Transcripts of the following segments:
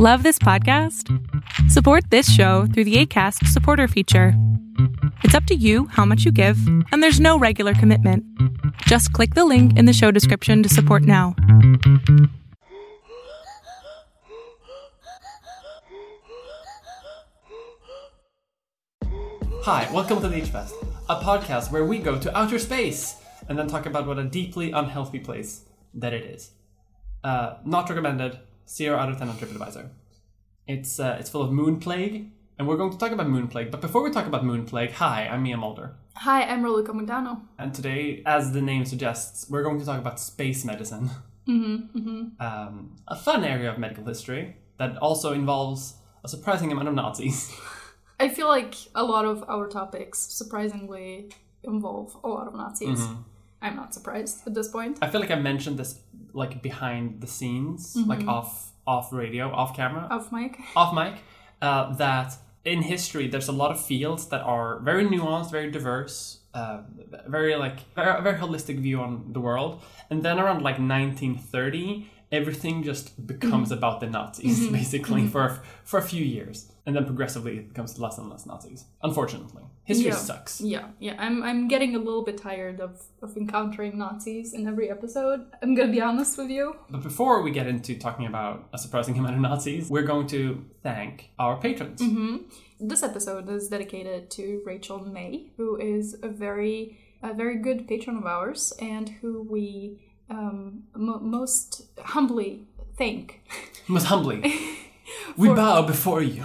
Love this podcast? Support this show through the Acast supporter feature. It's up to you how much you give, and there's no regular commitment. Just click the link in the show description to support now. Hi, welcome to LeechFest, a podcast where we go to outer space and then talk about what a deeply unhealthy place that it is. Not recommended. 0 out of 10 on TripAdvisor. It's full of moon plague, and we're going to talk about moon plague. But before we talk about moon plague, hi, I'm Mia Mulder. Hi, I'm Rolika Mugdano. And today, as the name suggests, we're going to talk about space medicine. A fun area of medical history that also involves a surprising amount of Nazis. I feel like a lot of our topics, surprisingly, involve a lot of Nazis. Mm-hmm. I'm not surprised at this point. I feel like I mentioned this like behind the scenes, like off radio, off camera. Off mic. That in history, there's a lot of fields that are very nuanced, very diverse, very holistic view on the world. And then around like 1930, everything just becomes about the Nazis, basically, for a few years. And then progressively it becomes less and less Nazis. Unfortunately. History sucks. Yeah. I'm getting a little bit tired of encountering Nazis in every episode. I'm going to be honest with you. But before we get into talking about a surprising amount of Nazis, we're going to thank our patrons. This episode is dedicated to Rachel May, who is a very good patron of ours and who we most humbly thank. Most humbly. We bow before you.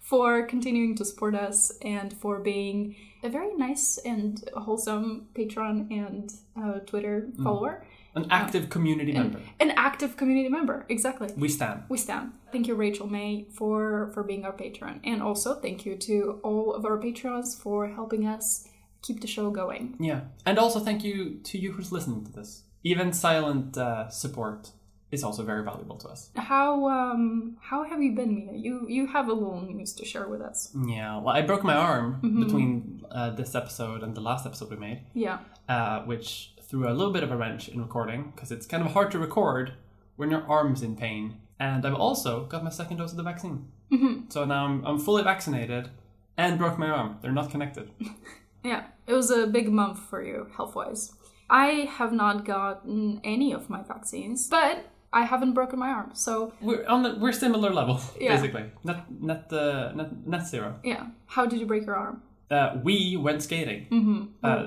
For continuing to support us and for being a very nice and wholesome patron and Twitter follower. An active community member. An active community member, exactly. We stand. Thank you, Rachel May, for being our patron. And also thank you to all of our patrons for helping us keep the show going. Yeah. And also thank you to you who's listening to this. Even silent support. It's also very valuable to us. How have you been, Mia? You have a little news to share with us. Yeah, well, I broke my arm between this episode and the last episode we made. Yeah. Which threw a little bit of a wrench in recording, because it's kind of hard to record when your arm's in pain. And I've also got my second dose of the vaccine. So now I'm fully vaccinated and broke my arm. They're not connected. Yeah, it was a big month for you, health-wise. I have not gotten any of my vaccines, but I haven't broken my arm, so we're similar level, basically. Net zero. Yeah. How did you break your arm? We went skating.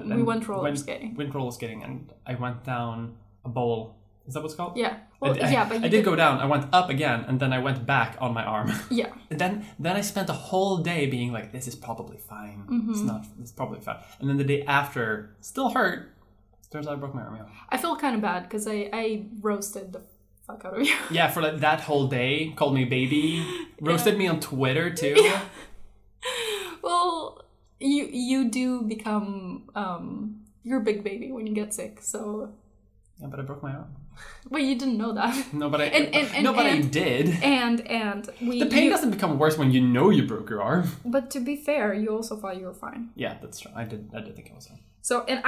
We went roller skating. Went roller skating, and I went down a bowl. Is that what it's called? Yeah. Well, but I did go down. I went up again, and then I went back on my arm. Yeah. And then I spent a whole day being like, "This is probably fine. It's probably fine." And then the day after, still hurt. Turns out I broke my arm. Yeah. I feel kind of bad because I roasted the fuck out of you. Yeah, for like that whole day, called me baby, roasted me on Twitter too. Yeah. Well, you do become you're a big baby when you get sick. So yeah, but I broke my arm. Well, you didn't know that. No, but I did. The pain doesn't become worse when you know you broke your arm. But to be fair, you also thought you were fine. Yeah, that's true. I did think I was fine. So, and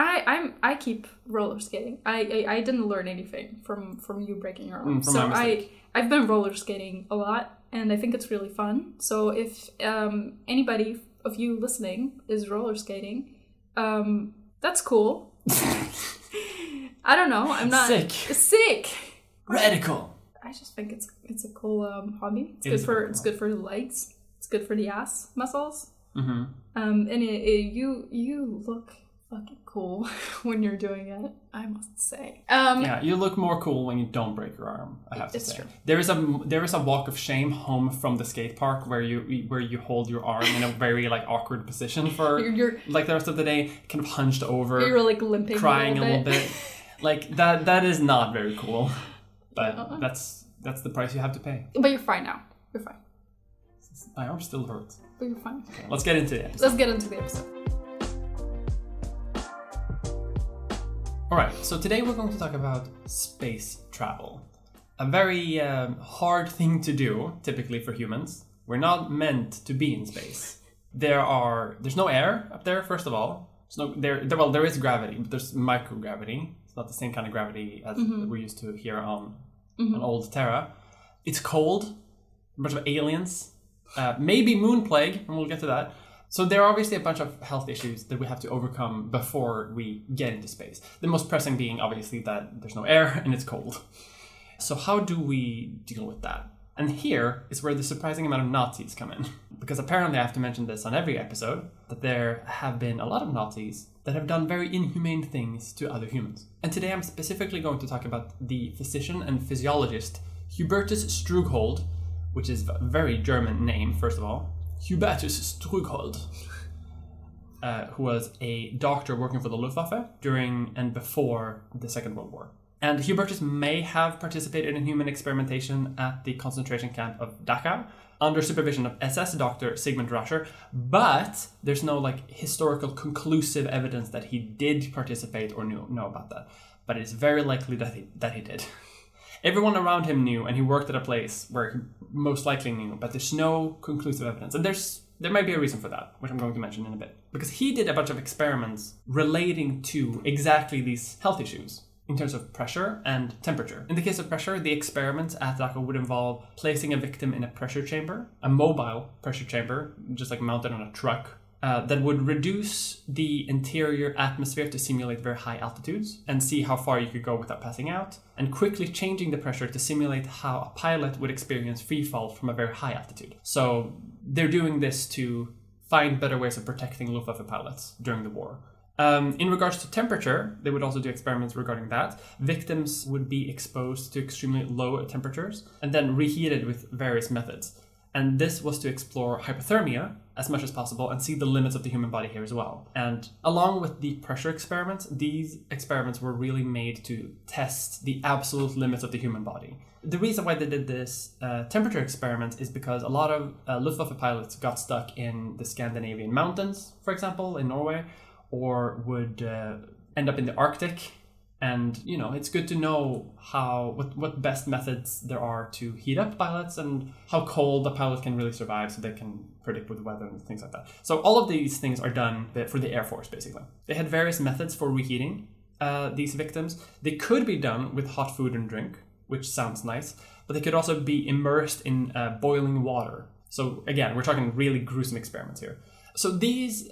I keep roller skating. I didn't learn anything from you breaking your arm. So I've been roller skating a lot, and I think it's really fun. So if anybody of you listening is roller skating, that's cool. I don't know. I'm not sick. Radical. I just think it's a cool hobby. It's good for the legs. It's good for the ass muscles. And you look fucking cool when you're doing it, I must say. You look more cool when you don't break your arm, I have to say. It's true. There is a walk of shame home from the skate park where you hold your arm in a very like awkward position for you're, like the rest of the day, kind of hunched over. You were like limping, crying a little bit. Like that is not very cool. But that's the price you have to pay. But you're fine now. You're fine. My arm still hurts. But you're fine. Okay, let's get into the episode. Alright, so today we're going to talk about space travel. A very hard thing to do, typically, for humans. We're not meant to be in space. There's no air up there, first of all. There is gravity, but there's microgravity. It's not the same kind of gravity as we're used to here on old Terra. It's cold. a bunch of aliens, maybe moon plague, and we'll get to that. So there are obviously a bunch of health issues that we have to overcome before we get into space. The most pressing being obviously that there's no air and it's cold. So how do we deal with that? And here is where the surprising amount of Nazis come in. Because apparently, I have to mention this on every episode, that there have been a lot of Nazis that have done very inhumane things to other humans. And today I'm specifically going to talk about the physician and physiologist Hubertus Strughold, which is a very German name, first of all. Hubertus Strughold, who was a doctor working for the Luftwaffe during and before the Second World War. And Hubertus may have participated in human experimentation at the concentration camp of Dachau under supervision of SS doctor Sigmund Rascher, but there's no historical conclusive evidence that he did participate or know about that. But it's very likely that he did. Everyone around him knew, and he worked at a place where he most likely knew, but there's no conclusive evidence. And there might be a reason for that, which I'm going to mention in a bit. Because he did a bunch of experiments relating to exactly these health issues in terms of pressure and temperature. In the case of pressure, the experiments at Dachau would involve placing a victim in a pressure chamber, a mobile pressure chamber, just mounted on a truck, that would reduce the interior atmosphere to simulate very high altitudes and see how far you could go without passing out, and quickly changing the pressure to simulate how a pilot would experience free fall from a very high altitude. So they're doing this to find better ways of protecting Luftwaffe pilots during the war. In regards to temperature, they would also do experiments regarding that. Victims would be exposed to extremely low temperatures and then reheated with various methods. And this was to explore hypothermia as much as possible and see the limits of the human body here as well. And along with the pressure experiments, these experiments were really made to test the absolute limits of the human body. The reason why they did this temperature experiment is because a lot of Luftwaffe pilots got stuck in the Scandinavian mountains, for example, in Norway, or would end up in the Arctic. And, it's good to know what best methods there are to heat up pilots and how cold the pilot can really survive so they can predict with weather and things like that. So all of these things are done for the Air Force, basically. They had various methods for reheating these victims. They could be done with hot food and drink, which sounds nice, but they could also be immersed in boiling water. So again, we're talking really gruesome experiments here. So these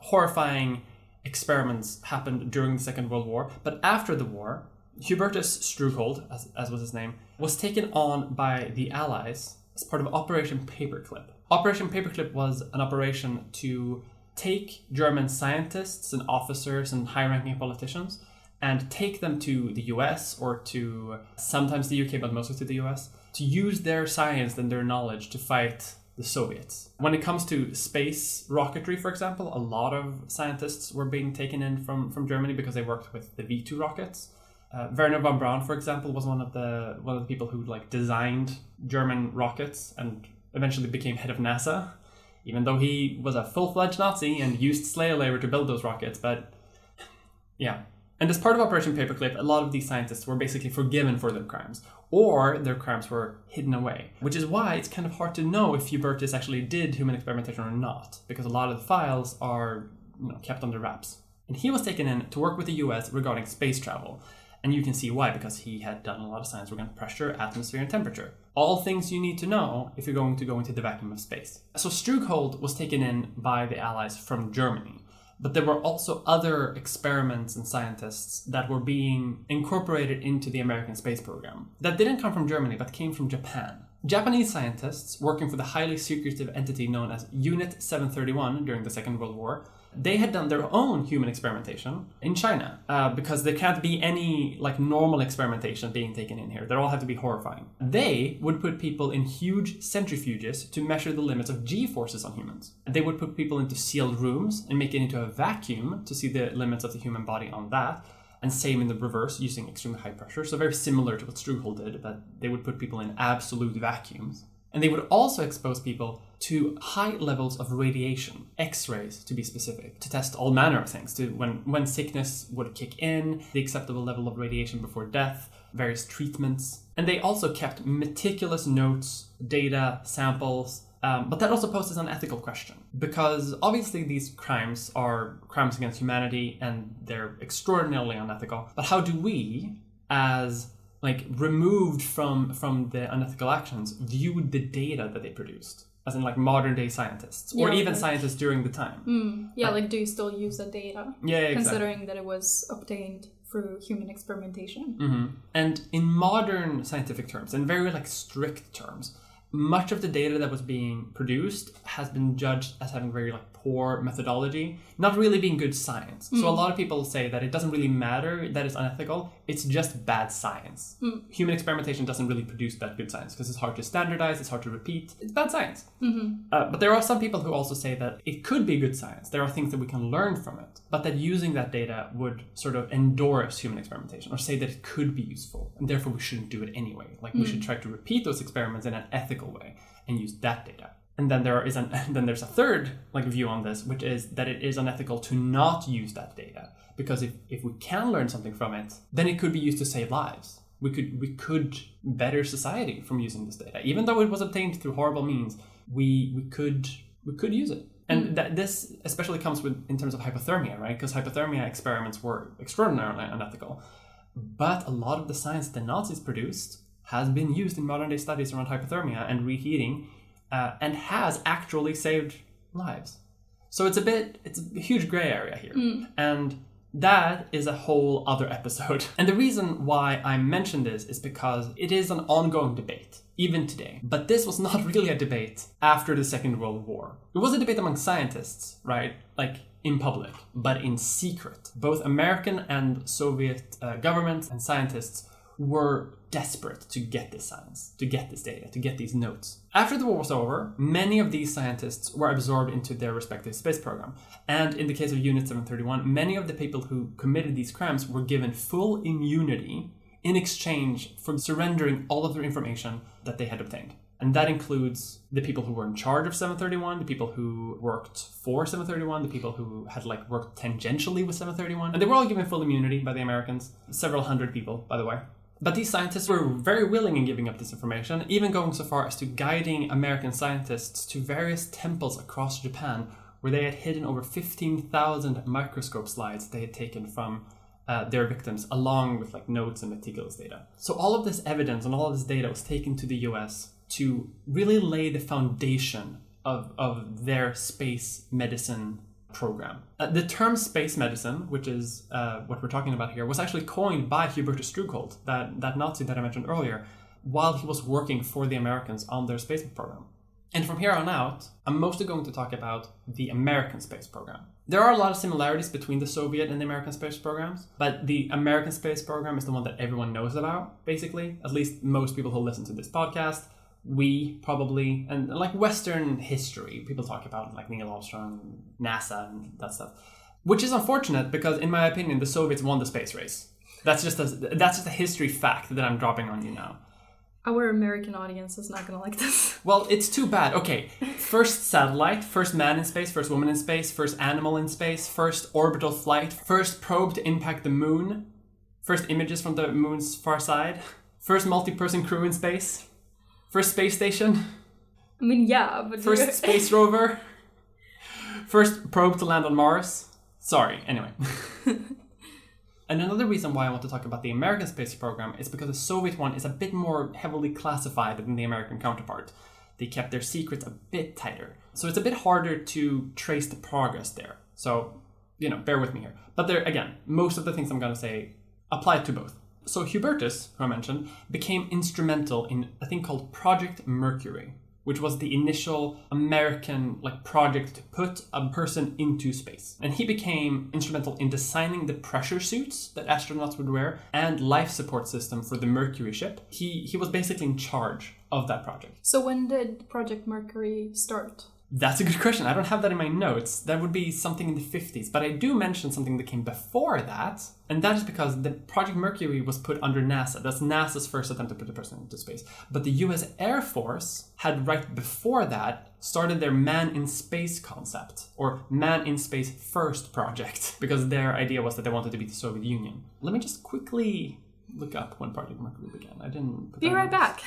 horrifying experiments happened during the Second World War, but after the war, Hubertus Strughold, as was his name, was taken on by the Allies as part of Operation Paperclip. Operation Paperclip was an operation to take German scientists and officers and high-ranking politicians and take them to the US or to sometimes the UK, but mostly to the US, to use their science and their knowledge to fight the Soviets. When it comes to space rocketry, for example, a lot of scientists were being taken in from Germany because they worked with the V2 rockets. Wernher von Braun, for example, was one of the people who designed German rockets and eventually became head of NASA, even though he was a full-fledged Nazi and used slave labor to build those rockets. But yeah. And as part of Operation Paperclip, a lot of these scientists were basically forgiven for their crimes, or their crimes were hidden away, which is why it's kind of hard to know if Hubertus actually did human experimentation or not, because a lot of the files are kept under wraps. And he was taken in to work with the US regarding space travel, and you can see why, because he had done a lot of science regarding pressure, atmosphere, and temperature. All things you need to know if you're going to go into the vacuum of space. So Strughold was taken in by the Allies from Germany. But there were also other experiments and scientists that were being incorporated into the American space program that didn't come from Germany, but came from Japan. Japanese scientists working for the highly secretive entity known as Unit 731 during the Second World War, they had done their own human experimentation in China because there can't be any normal experimentation being taken in here. They all have to be horrifying. They would put people in huge centrifuges to measure the limits of G-forces on humans. They would put people into sealed rooms and make it into a vacuum to see the limits of the human body on that. And same in the reverse, using extremely high pressure. So very similar to what Strughold did, but they would put people in absolute vacuums. And they would also expose people to high levels of radiation, X-rays to be specific, to test all manner of things, to when sickness would kick in, the acceptable level of radiation before death, various treatments. And they also kept meticulous notes, data, samples, but that also poses an ethical question, because obviously these crimes are crimes against humanity and they're extraordinarily unethical. But how do we, as like removed from the unethical actions, viewed the data that they produced, as in like modern day scientists, or even scientists during the time. Like, do you still use the data? Yeah, considering that it was obtained through human experimentation. Mm-hmm. And in modern scientific terms, in very like strict terms, much of the data that was being produced has been judged as having very like poor methodology, not really being good science. So a lot of people say that it doesn't really matter that it's unethical, it's just bad science. Human experimentation doesn't really produce that good science because it's hard to standardize, it's hard to repeat, it's bad science. But there are some people who also say that it could be good science, there are things that we can learn from it, but that using that data would sort of endorse human experimentation or say that it could be useful and therefore we shouldn't do it anyway. Like we should try to repeat those experiments in an ethical way and use that data. And then there's a third like view on this, which is that it is unethical to not use that data, because if we can learn something from it, then it could be used to save lives. We could better society from using this data, even though it was obtained through horrible means. We could use it. And that this especially comes with in terms of hypothermia, right? Because hypothermia experiments were extraordinarily unethical, but a lot of the science the Nazis produced has been used in modern day studies around hypothermia and reheating, and has actually saved lives. So it's a huge gray area here. And that is a whole other episode. And the reason why I mention this is because it is an ongoing debate, even today. But this was not really a debate after the Second World War. It was a debate among scientists, right? Like, in public, but in secret. Both American and Soviet governments and scientists were desperate to get this science, to get this data, to get these notes. After the war was over, many of these scientists were absorbed into their respective space program. And in the case of Unit 731, many of the people who committed these crimes were given full immunity in exchange for surrendering all of their information that they had obtained. And that includes the people who were in charge of 731, the people who worked for 731, the people who had like worked tangentially with 731. And they were all given full immunity by the Americans, several hundred people, by the way. But these scientists were very willing in giving up this information, even going so far as to guiding American scientists to various temples across Japan, where they had hidden over 15,000 microscope slides they had taken from their victims, along with like notes and meticulous data. So all of this evidence and all of this data was taken to the US to really lay the foundation of their space medicine program. The term space medicine, which is what we're talking about here, was actually coined by Hubertus Strughold, that Nazi that I mentioned earlier, while he was working for the Americans on their space program. And from here on out, I'm mostly going to talk about the American space program. There are a lot of similarities between the Soviet and the American space programs, but the American space program is the one that everyone knows about, basically, at least most people who listen to this podcast. We probably, and like Western history, people talk about like Neil Armstrong, NASA, and that stuff, which is unfortunate because, in my opinion, the Soviets won the space race. That's just a history fact that I'm dropping on you now. Our American audience is not going to like this. Well, it's too bad. Okay, first satellite, first man in space, first woman in space, first animal in space, first orbital flight, first probe to impact the moon, first images from the moon's far side, first multi-person crew in space. First space station. I mean, yeah, but... First space rover. First probe to land on Mars. Sorry, anyway. And another reason why I want to talk about the American space program is because the Soviet one is a bit more heavily classified than the American counterpart. They kept their secrets a bit tighter. So it's a bit harder to trace the progress there. So, bear with me here. But there, again, most of the things I'm going to say apply to both. So Hubertus, who I mentioned, became instrumental in a thing called Project Mercury, which was the initial American project to put a person into space. And he became instrumental in designing the pressure suits that astronauts would wear and life support system for the Mercury ship. He was basically in charge of that project. So when did Project Mercury start? That's a good question. I don't have that in my notes. That would be something in the 50s. But I do mention something that came before that. And that is because the Project Mercury was put under NASA. That's NASA's first attempt to put a person into space. But the US Air Force had right before that started their Man in Space concept, or Man in Space First project, because their idea was that they wanted to beat the Soviet Union. Let me just quickly look up when Project Mercury began. I didn't... Be right back.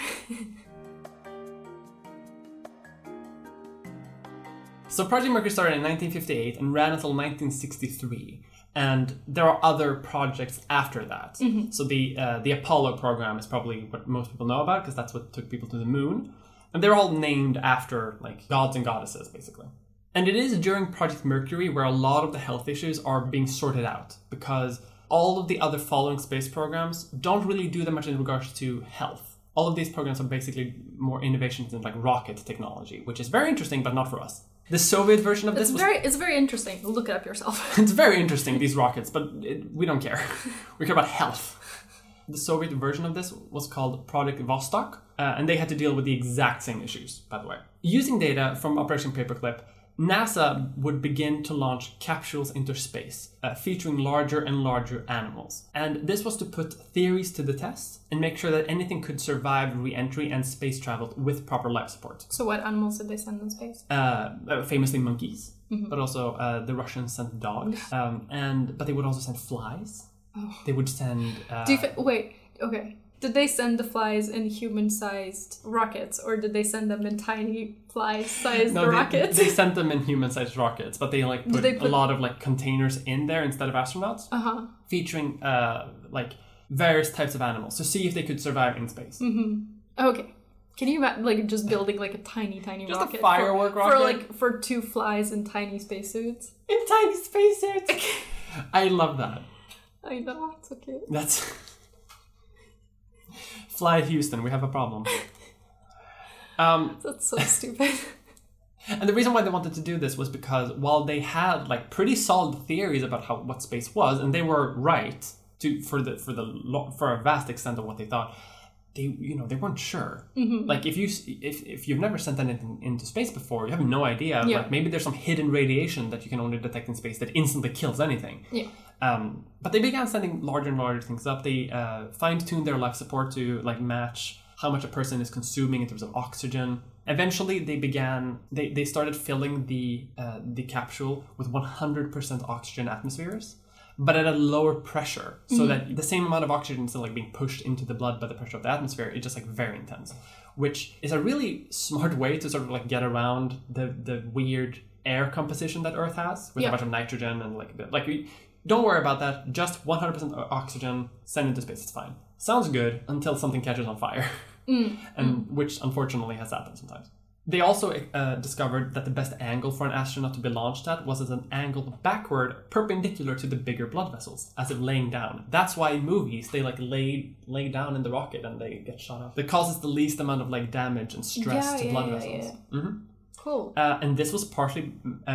So Project Mercury started in 1958 and ran until 1963. And there are other projects after that. Mm-hmm. So the Apollo program is probably what most people know about, because that's what took people to the moon. And they're all named after, like, gods and goddesses, basically. And it is during Project Mercury where a lot of the health issues are being sorted out, because all of the other following space programs don't really do that much in regards to health. All of these programs are basically more innovations in, like, rocket technology, which is very interesting, but not for us. The Soviet version of it's very interesting. Look it up yourself. It's very interesting, these rockets, but we don't care. We care about health. The Soviet version of this was called Project Vostok, and they had to deal with the exact same issues, by the way. Using data from Operation Paperclip, NASA would begin to launch capsules into space, featuring larger and larger animals. And this was to put theories to the test and make sure that anything could survive re-entry and space travel with proper life support. So what animals did they send in space? Famously monkeys, mm-hmm. but also the Russians sent dogs. But they would also send flies. Oh. They would send... Did they send the flies in human-sized rockets, or did they send them in tiny fly-sized rockets? They sent them in human-sized rockets, but they put a lot of containers in there instead of astronauts, uh-huh. featuring various types of animals to see if they could survive in space. Mm-hmm. Okay, can you imagine just building a tiny just rocket? Just a firework rocket for two flies in tiny spacesuits. In tiny spacesuits. I love that. I know, it's okay. That's. Fly Houston, we have a problem. That's so stupid. And the reason why they wanted to do this was because while they had pretty solid theories about what space was, and they were right for a vast extent of what they thought, they weren't sure. Mm-hmm. If you've never sent anything into space before, you have no idea. Yeah. Maybe there's some hidden radiation that you can only detect in space that instantly kills anything. Yeah. But they began sending larger and larger things up. They fine-tuned their life support to match how much a person is consuming in terms of oxygen. Eventually, they started filling the capsule with 100% oxygen atmospheres, but at a lower pressure, so mm-hmm. that the same amount of oxygen is being pushed into the blood by the pressure of the atmosphere. It's just very intense, which is a really smart way to sort of get around the weird air composition that Earth has with a bunch of nitrogen and Don't worry about that. Just 100% oxygen, send into space. It's fine. Sounds good until something catches on fire, which unfortunately has happened sometimes. They also discovered that the best angle for an astronaut to be launched at was at an angle backward, perpendicular to the bigger blood vessels, as if laying down. That's why in movies they lay down in the rocket and they get shot up. It causes the least amount of damage and stress to blood vessels. Yeah. Mm-hmm. Cool. And this was partially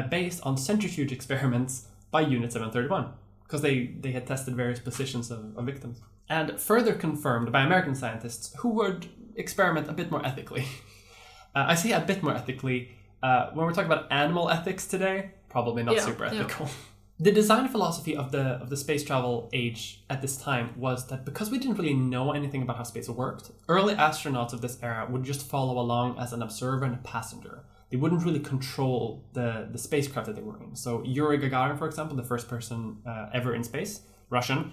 based on centrifuge experiments by Unit 731, because they had tested various positions of victims. And further confirmed by American scientists who would experiment a bit more ethically. I say a bit more ethically. When we're talking about animal ethics today, probably not super ethical. Yeah. The design philosophy of the space travel age at this time was that because we didn't really know anything about how space worked, early astronauts of this era would just follow along as an observer and a passenger. They wouldn't really control the spacecraft that they were in. So Yuri Gagarin, for example, the first person ever in space, Russian.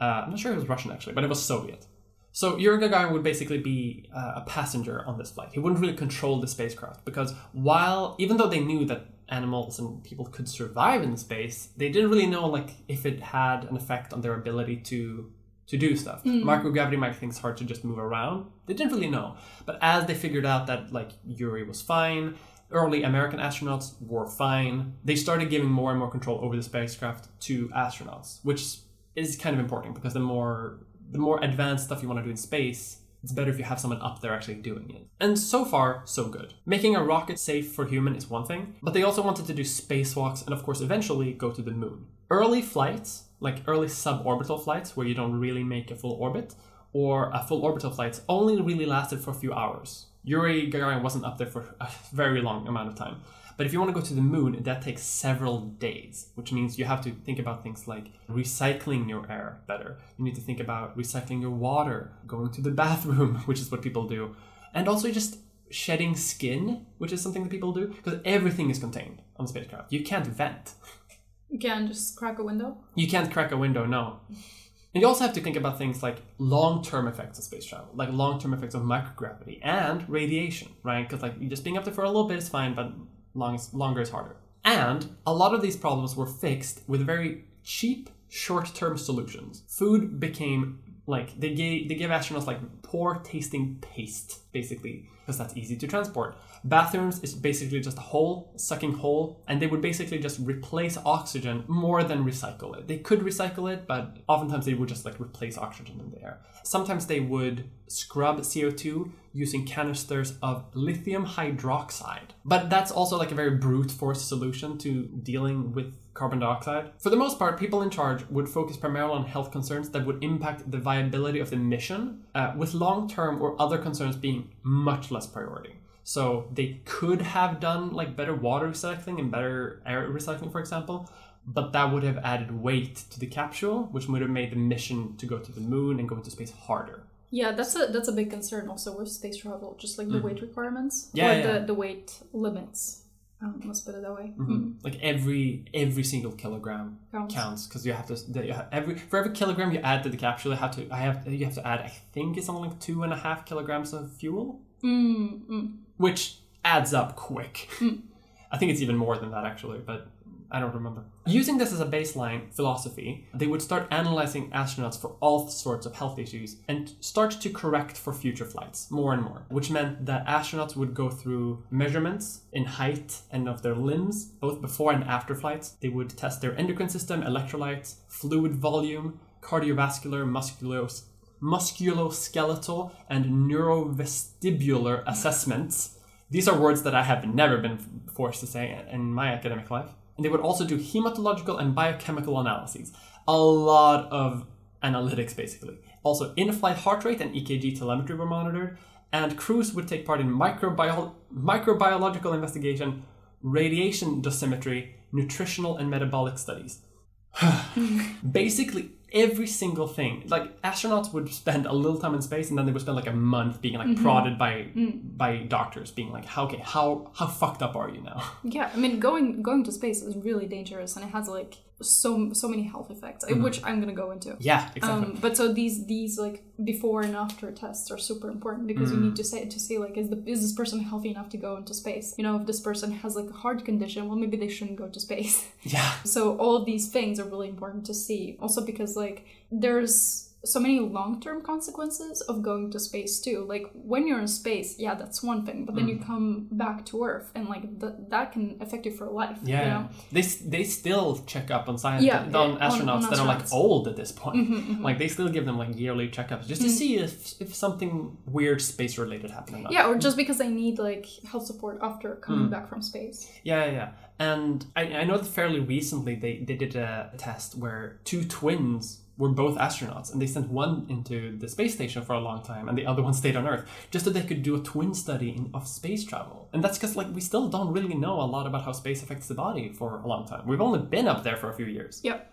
I'm not sure it was Russian, actually, but it was Soviet. So Yuri Gagarin would basically be a passenger on this flight. He wouldn't really control the spacecraft because even though they knew that animals and people could survive in space, they didn't really know if it had an effect on their ability to do stuff. Microgravity might think it's hard to just move around. They didn't really know. But as they figured out that Yuri was fine, early American astronauts were fine, they started giving more and more control over the spacecraft to astronauts, which is kind of important because the more advanced stuff you want to do in space, it's better if you have someone up there actually doing it. And so far, so good. Making a rocket safe for human is one thing, but they also wanted to do spacewalks and, of course, eventually go to the moon. Early flights, early suborbital flights where you don't really make a full orbit, or a full orbital flights only really lasted for a few hours. Yuri Gagarin wasn't up there for a very long amount of time. But if you want to go to the moon, that takes several days, which means you have to think about things like recycling your air better. You need to think about recycling your water, going to the bathroom, which is what people do. And also just shedding skin, which is something that people do, because everything is contained on the spacecraft. You can't vent. You can't just crack a window? You can't crack a window, no. And you also have to think about things like long-term effects of space travel, like long-term effects of microgravity and radiation, right? Because just being up there for a little bit is fine, but longer is harder. And a lot of these problems were fixed with very cheap short-term solutions. Food became like they gave astronauts like poor tasting paste, basically, because that's easy to transport. Bathrooms is basically just a hole, sucking hole, and they would basically just replace oxygen more than recycle it. They could recycle it, but oftentimes they would just like replace oxygen in the air. Sometimes they would scrub CO2 using canisters of lithium hydroxide. But that's also like a very brute force solution to dealing with carbon dioxide. For the most part, people in charge would focus primarily on health concerns that would impact the viability of the mission, with long-term or other concerns being much less priority. So they could have done like better water recycling and better air recycling, for example, but that would have added weight to the capsule, which would have made the mission to go to the moon and go into space harder. Yeah, that's a big concern also with space travel, just like the weight requirements, the weight limits. Let's put it that way. Like every single kilogram counts because you have to every kilogram you add to the capsule, you have to add, I think it's only like 2.5 kilograms of fuel, which adds up quick. I think it's even more than that actually, but I don't remember. Using this as a baseline philosophy, they would start analyzing astronauts for all sorts of health issues and start to correct for future flights more and more, which meant that astronauts would go through measurements in height and of their limbs, both before and after flights. They would test their endocrine system, electrolytes, fluid volume, cardiovascular, musculoskeletal, and neurovestibular assessments. These are words that I have never been forced to say in my academic life. And they would also do hematological and biochemical analyses. A lot of analytics, basically. Also, in-flight heart rate and EKG telemetry were monitored. And crews would take part in microbiological investigation, radiation dosimetry, nutritional and metabolic studies. Basically, every single thing. Like, astronauts would spend a little time in space, and then they would spend like a month being like prodded by doctors, being like, okay, how fucked up are you now? Yeah, I mean, going to space is really dangerous, and it has like so many health effects, which I'm gonna go into. Yeah, exactly. But so these like before and after tests are super important because you need to see like is this person healthy enough to go into space? You know, if this person has like a heart condition, well, maybe they shouldn't go to space. Yeah. So all of these things are really important to see, also because like there's so many long-term consequences of going to space too. Like when you're in space, yeah, that's one thing, but then you come back to Earth and like that can affect you for life. Yeah, you know? They still check up on astronauts that are like old at this point. Like they still give them like yearly checkups just to see if something weird space related happened or not. Yeah, or just because they need like health support after coming back from space. Yeah. And I know that fairly recently they did a test where two twins were both astronauts, and they sent one into the space station for a long time, and the other one stayed on Earth, just so they could do a twin study of space travel. And that's because, like, we still don't really know a lot about how space affects the body for a long time. We've only been up there for a few years. Yep.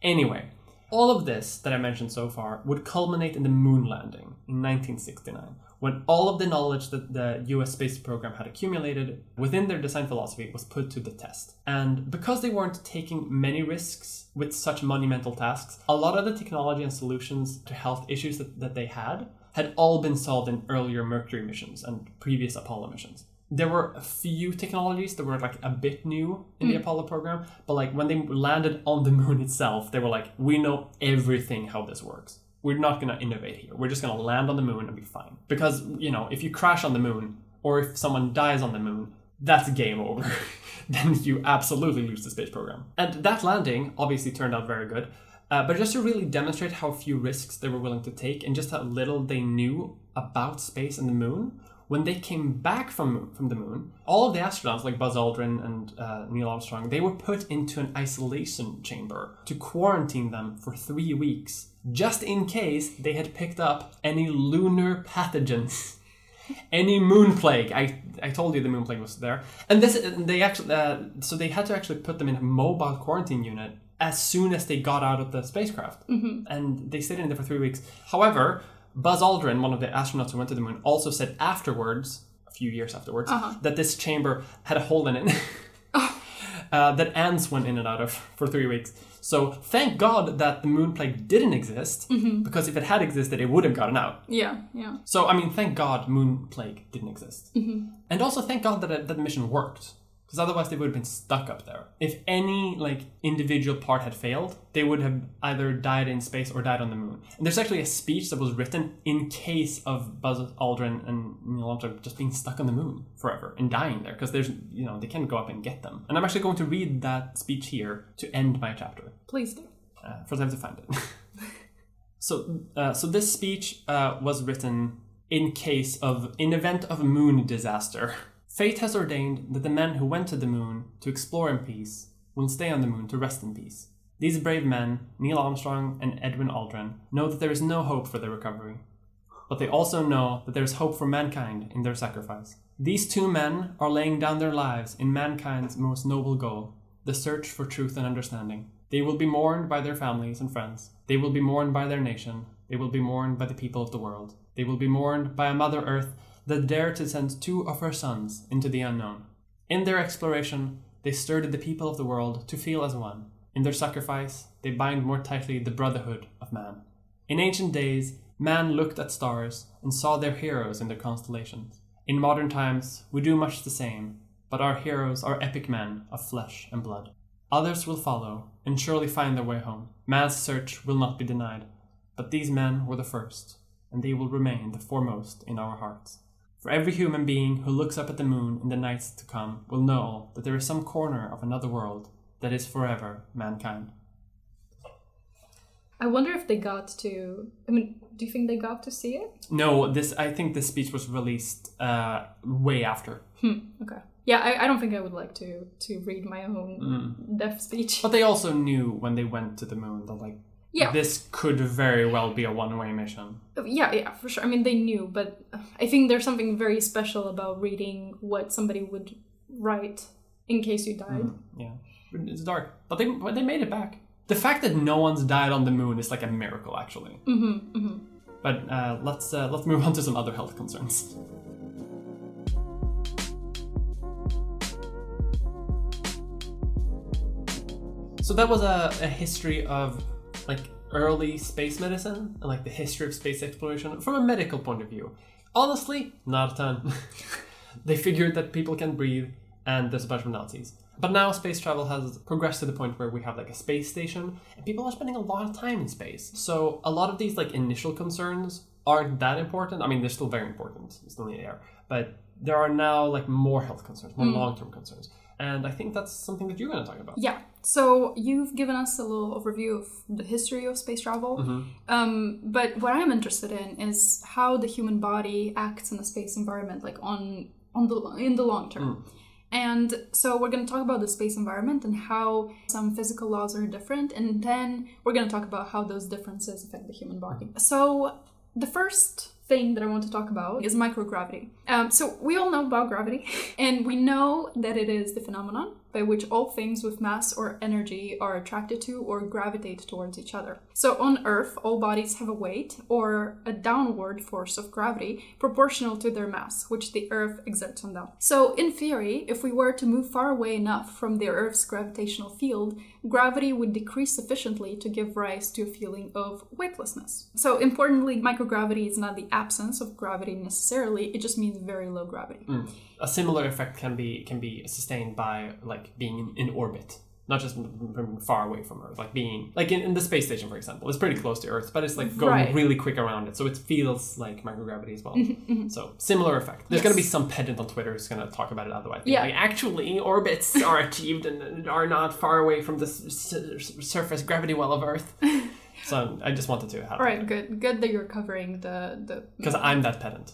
Anyway, all of this that I mentioned so far would culminate in the moon landing in 1969, when all of the knowledge that the US space program had accumulated within their design philosophy was put to the test. And because they weren't taking many risks with such monumental tasks, a lot of the technology and solutions to health issues that they had all been solved in earlier Mercury missions and previous Apollo missions. There were a few technologies that were like a bit new in the Apollo program, but like when they landed on the moon itself, they were like, we know everything how this works. We're not going to innovate here. We're just going to land on the moon and be fine. Because, you know, if you crash on the moon or if someone dies on the moon, that's game over. Then you absolutely lose the space program. And that landing obviously turned out very good. But just to really demonstrate how few risks they were willing to take and just how little they knew about space and the moon, when they came back from the moon, all of the astronauts like Buzz Aldrin and Neil Armstrong, they were put into an isolation chamber to quarantine them for 3 weeks, just in case they had picked up any lunar pathogens, any moon plague. I told you the moon plague was there. And so they had to actually put them in a mobile quarantine unit as soon as they got out of the spacecraft. And they stayed in there for 3 weeks. However, Buzz Aldrin, one of the astronauts who went to the moon, also said afterwards, a few years afterwards, that this chamber had a hole in it that ants went in and out of for 3 weeks. So thank God that the moon plague didn't exist, because if it had existed, it would have gotten out. Yeah. So, I mean, thank God moon plague didn't exist. And also thank God that the mission worked. because otherwise they would have been stuck up there. If any individual part had failed, they would have either died in space or died on the moon. And there's actually a speech that was written in case of Buzz Aldrin and Neil Armstrong just being stuck on the moon forever and dying there, because there's, they can't go up and get them. And I'm actually going to read that speech here to end my chapter. Please do. First I have to find it. So this speech was written in event of moon disaster. Fate has ordained that the men who went to the moon to explore in peace will stay on the moon to rest in peace. These brave men, Neil Armstrong and Edwin Aldrin, know that there is no hope for their recovery, but they also know that there is hope for mankind in their sacrifice. These two men are laying down their lives in mankind's most noble goal, the search for truth and understanding. They will be mourned by their families and friends. They will be mourned by their nation. They will be mourned by the people of the world. They will be mourned by a Mother Earth that dared to send two of her sons into the unknown. In their exploration, they stirred the people of the world to feel as one. In their sacrifice, they bind more tightly the brotherhood of man. In ancient days, man looked at stars and saw their heroes in their constellations. In modern times, we do much the same, but our heroes are epic men of flesh and blood. Others will follow and surely find their way home. Man's search will not be denied, but these men were the first, and they will remain the foremost in our hearts. For every human being who looks up at the moon in the nights to come will know that there is some corner of another world that is forever mankind. I wonder if they got to... do you think they got to see it? No, I think this speech was released way after. Okay. Yeah, I don't think I would like to read my own death speech. But they also knew when they went to the moon that, this could very well be a one-way mission. Yeah, for sure. They knew, but I think there's something very special about reading what somebody would write in case you died. Yeah, it's dark. But they made it back. The fact that no one's died on the moon is a miracle, actually. Mm-hmm, mm-hmm. But let's move on to some other health concerns. So that was a history of early space medicine and the history of space exploration from a medical point of view. Honestly, not a ton. They figured that people can breathe and there's a bunch of Nazis. But now space travel has progressed to the point where we have a space station and people are spending a lot of time in space. So a lot of these initial concerns aren't that important. They're still very important. It's still in the air. But there are now more health concerns, more long-term concerns. And I think that's something that you're going to talk about. Yeah. So you've given us a little overview of the history of space travel. Mm-hmm. But what I'm interested in is how the human body acts in the space environment, in the long term. Mm. And so we're going to talk about the space environment and how some physical laws are different. And then we're going to talk about how those differences affect the human body. So the first thing that I want to talk about is microgravity. So we all know about gravity, and we know that it is the phenomenon by which all things with mass or energy are attracted to or gravitate towards each other. So on Earth, all bodies have a weight or a downward force of gravity proportional to their mass, which the Earth exerts on them. So in theory, if we were to move far away enough from the Earth's gravitational field, gravity would decrease sufficiently to give rise to a feeling of weightlessness. So importantly, microgravity is not the absence of gravity necessarily, it just means very low gravity. Mm. A similar effect can be sustained by being in orbit, not just far away from Earth, being in the space station, for example. It's pretty close to Earth, but it's going really quick around it, so it feels like microgravity as well. Mm-hmm. So similar effect. There's going to be some pedant on Twitter who's going to talk about it otherwise. Yeah. Actually, orbits are achieved and are not far away from the surface gravity well of Earth. So I just wanted to have. All right, good that you're covering the. Because I'm that pedant.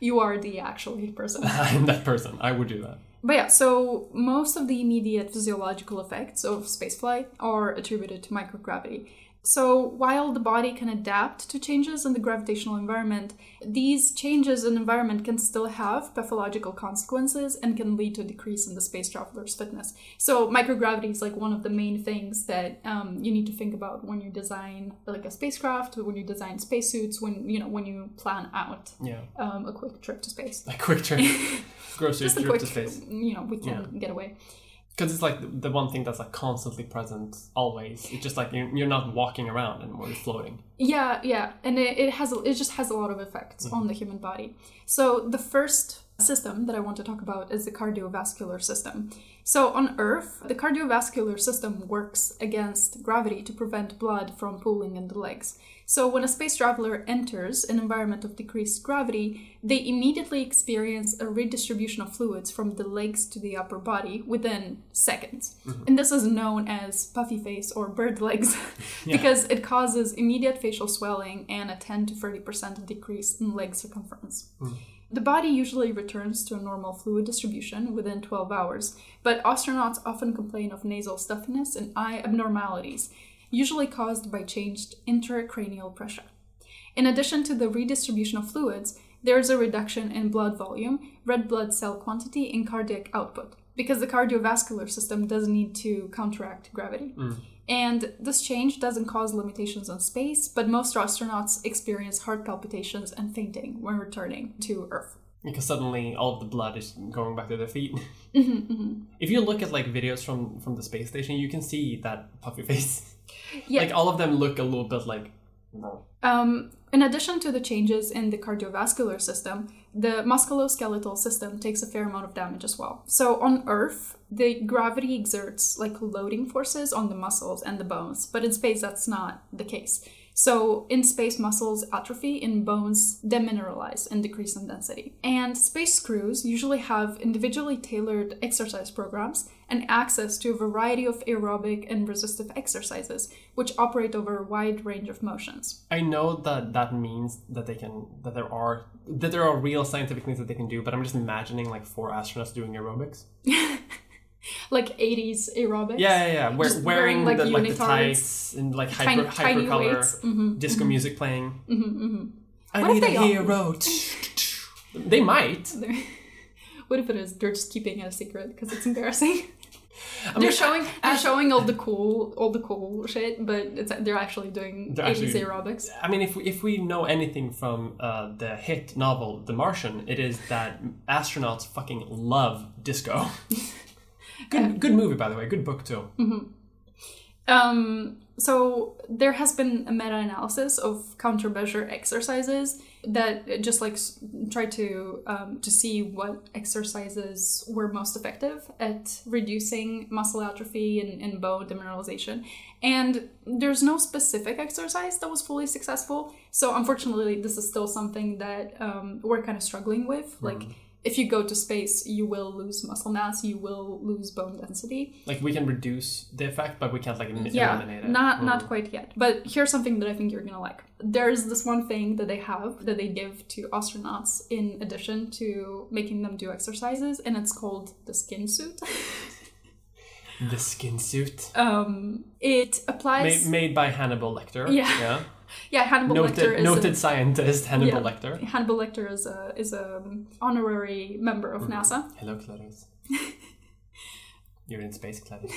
You are the actual person. I'm that person. I would do that. But yeah, so most of the immediate physiological effects of spaceflight are attributed to microgravity. So while the body can adapt to changes in the gravitational environment, these changes in environment can still have pathological consequences and can lead to a decrease in the space traveler's fitness. So microgravity is one of the main things that you need to think about when you design a spacecraft, when you design spacesuits, when you plan out a quick trip to space. A quick trip. Grocery trip to space. We can get away. Because it's the one thing that's constantly present always. It's just you're not walking around anymore, you're floating. Yeah, yeah. And it just has a lot of effects on the human body. So the first system that I want to talk about is the cardiovascular system. So on Earth, the cardiovascular system works against gravity to prevent blood from pooling in the legs. So when a space traveler enters an environment of decreased gravity, they immediately experience a redistribution of fluids from the legs to the upper body within seconds. Mm-hmm. And this is known as puffy face or bird legs because it causes immediate facial swelling and a 10 to 30% decrease in leg circumference. Mm-hmm. The body usually returns to a normal fluid distribution within 12 hours, but astronauts often complain of nasal stuffiness and eye abnormalities, usually caused by changed intracranial pressure. In addition to the redistribution of fluids, there is a reduction in blood volume, red blood cell quantity, and cardiac output, because the cardiovascular system does need to counteract gravity. Mm. And this change doesn't cause limitations on space, but most astronauts experience heart palpitations and fainting when returning to Earth. Because suddenly all of the blood is going back to their feet. Mm-hmm, mm-hmm. If you look at like videos from the space station, you can see that puffy face. Yeah. Like all of them look a little bit like... In addition to the changes in the cardiovascular system, the musculoskeletal system takes a fair amount of damage as well. So on Earth, the gravity exerts like loading forces on the muscles and the bones, but in space that's not the case. So in space, muscles atrophy and bones demineralize and decrease in density. And space crews usually have individually tailored exercise programs and access to a variety of aerobic and resistive exercises, which operate over a wide range of motions. I know that means that there are real scientific things that they can do, but I'm just imagining like four astronauts doing aerobics. Like 80s aerobics. Yeah. Wearing like the tights and like hyper color, mm-hmm, disco mm-hmm. music playing. Mm-hmm, mm-hmm. I need a hero. They might. What if it is? They're just keeping it a secret because it's embarrassing. They're showing all the cool shit, but they're actually doing 80s aerobics. I mean, if we know anything from the hit novel The Martian, it is that astronauts fucking love disco. Good movie, by the way. Good book, too. Mm-hmm. So there has been a meta-analysis of countermeasure exercises that just like try to see what exercises were most effective at reducing muscle atrophy and bone demineralization. And there's no specific exercise that was fully successful. So unfortunately, this is still something that we're kind of struggling with. Mm-hmm. Like, if you go to space, you will lose muscle mass, you will lose bone density. Like, we can reduce the effect, but we can't, like, eliminate it. Not quite yet. But here's something that I think you're going to like. There's this one thing that they have that they give to astronauts in addition to making them do exercises, and it's called the skin suit. The skin suit? It applies... Made by Hannibal Lecter. Yeah. Yeah, Noted scientist Hannibal Lecter. Hannibal Lecter is a honorary member of NASA. Hello, Clarice. You're in space, Clarice.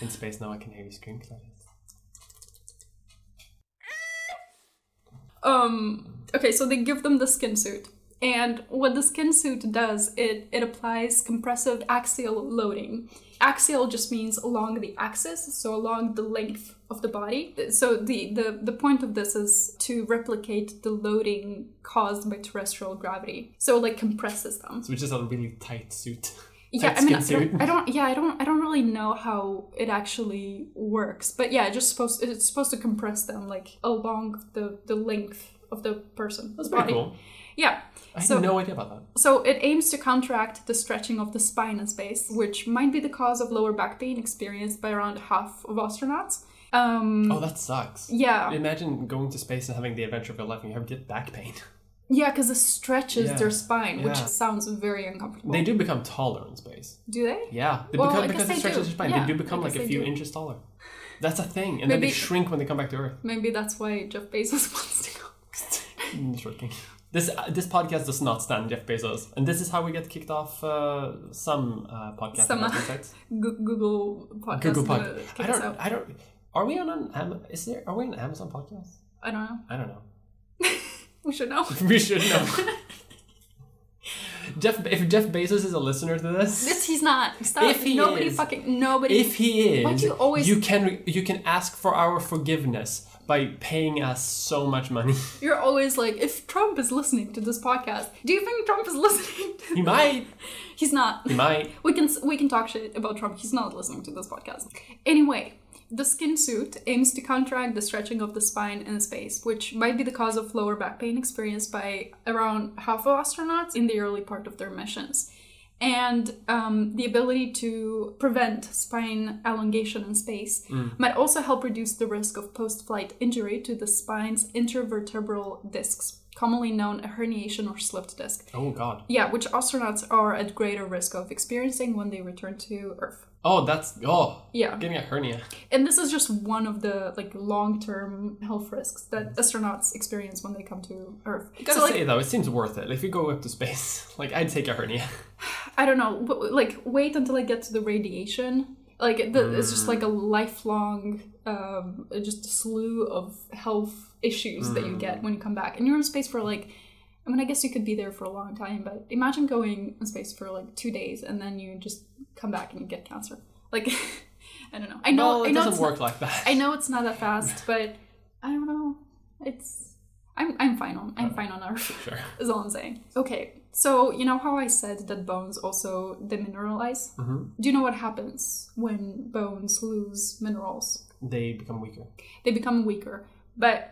In space now, I can hear you scream, Clarice. Okay, so they give them the skin suit. And what the skin suit does, it applies compressive axial loading. Axial just means along the axis, so along the length of the body. So the point of this is to replicate the loading caused by terrestrial gravity. So it like compresses them. So it's just a really tight suit. Yeah, I mean, I don't really know how it actually works, but yeah, it's supposed to compress them like along the length of the person. That's pretty cool. Yeah. I had no idea about that. So it aims to counteract the stretching of the spine in space, which might be the cause of lower back pain experienced by around half of astronauts. Oh, that sucks. Yeah. Imagine going to space and having the adventure of your life and you have back pain. Yeah, because it stretches their spine, which sounds very uncomfortable. They do become taller in space. Do they? Yeah. Because it stretches their spine, they do become a few inches taller. That's a thing. And then they shrink when they come back to Earth. Maybe that's why Jeff Bezos wants to go. Shrinking. This podcast does not stand Jeff Bezos, and this is how we get kicked off some podcasts. Some Google podcast. Google podcast. I don't. Are we on an Are we an Amazon podcast? I don't know. We should know. We should know. If Jeff Bezos is a listener to this, he's not. Stop. Nobody is. If he is, you can ask for our forgiveness. by paying us so much money. You're always like, if Trump is listening to this podcast, do you think Trump is listening? He might. He's not. He might. We can talk shit about Trump. He's not listening to this podcast. Anyway, the skin suit aims to counteract the stretching of the spine in space, which might be the cause of lower back pain experienced by around half of astronauts in the early part of their missions. And the ability to prevent spine elongation in space might also help reduce the risk of post-flight injury to the spine's intervertebral discs, commonly known as herniation or slipped disc. Oh, God. Yeah, which astronauts are at greater risk of experiencing when they return to Earth. Oh, that's... Oh, yeah. Getting a hernia. And this is just one of the, like, long-term health risks that astronauts experience when they come to Earth. I gotta say, though, it seems worth it. If you go up to space, like, I'd take a hernia. I don't know. But, like, wait until I get to the radiation. Like, it's just, like, a lifelong, just a slew of health issues that you get when you come back. And you're in space for, like... I mean, I guess you could be there for a long time, but imagine going in space for like 2 days and then you just come back and you get cancer. Like, I don't know. I know, well, it doesn't work like that. I know it's not that fast, but I don't know. It's I'm fine on Earth. Sure, is all I'm saying. Okay, so you know how I said that bones also demineralize? Mm-hmm. Do you know what happens when bones lose minerals? They become weaker. But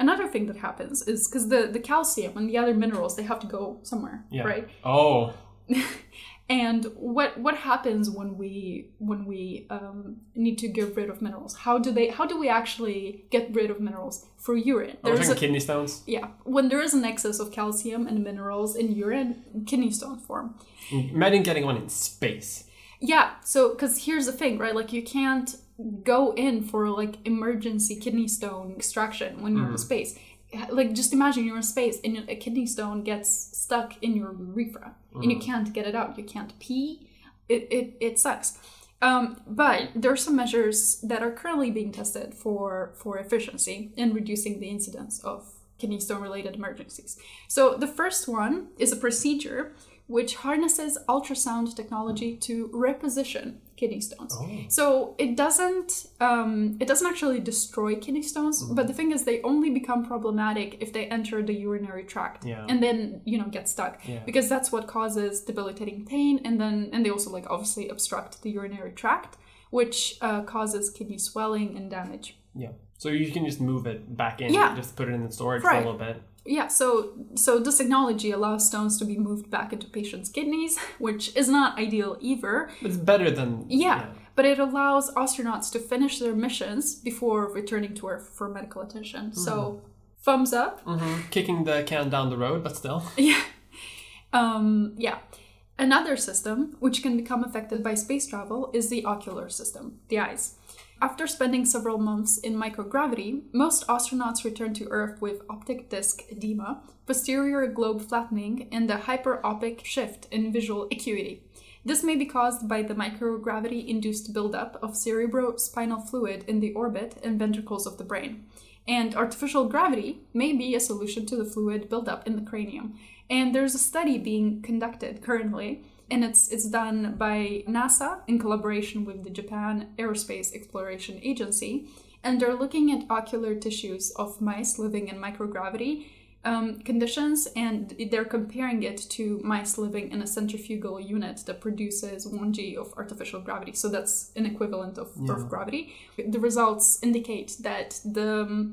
another thing that happens is because the calcium and the other minerals, they have to go somewhere, right? Oh. And what happens when we need to get rid of minerals? How do we actually get rid of minerals for urine? Are we talking kidney stones? Yeah. When there is an excess of calcium and minerals in urine, kidney stones form. Imagine getting one in space. Yeah. So, because here's the thing, right? Like, you can't go in for like emergency kidney stone extraction when you're in space. Like, just imagine you're in space and a kidney stone gets stuck in your urethra and you can't get it out. You can't pee. It sucks. But there are some measures that are currently being tested for efficiency in reducing the incidence of kidney stone related emergencies. So the first one is a procedure which harnesses ultrasound technology to reposition kidney stones. Oh. So it doesn't actually destroy kidney stones, but the thing is they only become problematic if they enter the urinary tract and then, you know, get stuck because that's what causes debilitating pain, and they also, like, obviously obstruct the urinary tract, which causes kidney swelling and damage. Yeah. So you can just move it back in, just put it in the storage for a little bit. Yeah, so this technology allows stones to be moved back into patients' kidneys, which is not ideal either. But it's better than... Yeah, but it allows astronauts to finish their missions before returning to Earth for medical attention. Mm-hmm. So, thumbs up. Mm-hmm. Kicking the can down the road, but still. Yeah. Another system, which can become affected by space travel, is the ocular system, the eyes. After spending several months in microgravity, most astronauts return to Earth with optic disc edema, posterior globe flattening, and a hyperopic shift in visual acuity. This may be caused by the microgravity-induced buildup of cerebrospinal fluid in the orbit and ventricles of the brain. And artificial gravity may be a solution to the fluid buildup in the cranium. And there's a study being conducted currently, and it's done by NASA in collaboration with the Japan Aerospace Exploration Agency. And they're looking at ocular tissues of mice living in microgravity conditions, and they're comparing it to mice living in a centrifugal unit that produces 1g of artificial gravity. So that's an equivalent of Earth gravity. The results indicate that the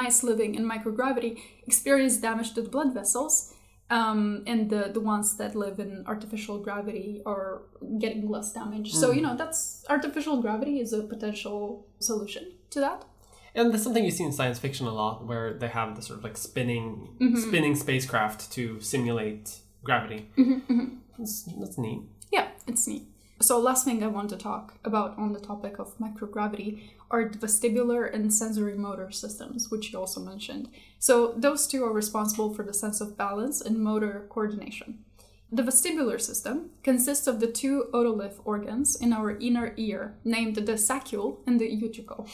mice living in microgravity experience damage to the blood vessels, and the ones that live in artificial gravity are getting less damage. So, you know, that's artificial gravity is a potential solution to that. And that's something you see in science fiction a lot, where they have this sort of like spinning spacecraft to simulate gravity. Mm-hmm, mm-hmm. That's neat. Yeah, it's neat. So last thing I want to talk about on the topic of microgravity are the vestibular and sensory motor systems, which you also mentioned. So those two are responsible for the sense of balance and motor coordination. The vestibular system consists of the two otolith organs in our inner ear, named the saccule and the utricle.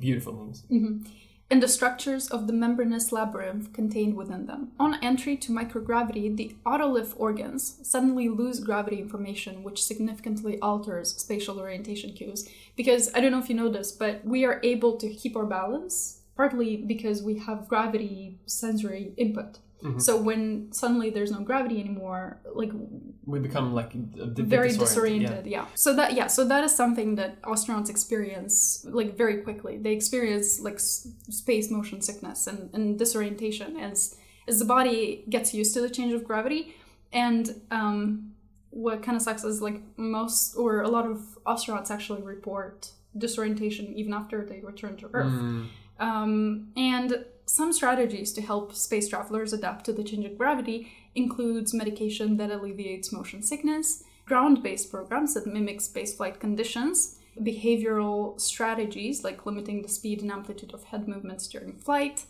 Beautiful names. Mm-hmm. and the structures of the membranous labyrinth contained within them. On entry to microgravity, the otolith organs suddenly lose gravity information, which significantly alters spatial orientation cues. Because, I don't know if you know this, but we are able to keep our balance, partly because we have gravity sensory input. Mm-hmm. So when suddenly there's no gravity anymore, like we become like a bit very disoriented. Yeah. So that is something that astronauts experience like very quickly. They experience like space motion sickness and disorientation as the body gets used to the change of gravity. And what kind of sucks is like most or a lot of astronauts actually report disorientation even after they return to Earth. Mm. And some strategies to help space travelers adapt to the change of gravity includes medication that alleviates motion sickness, ground-based programs that mimic spaceflight conditions, behavioral strategies like limiting the speed and amplitude of head movements during flight.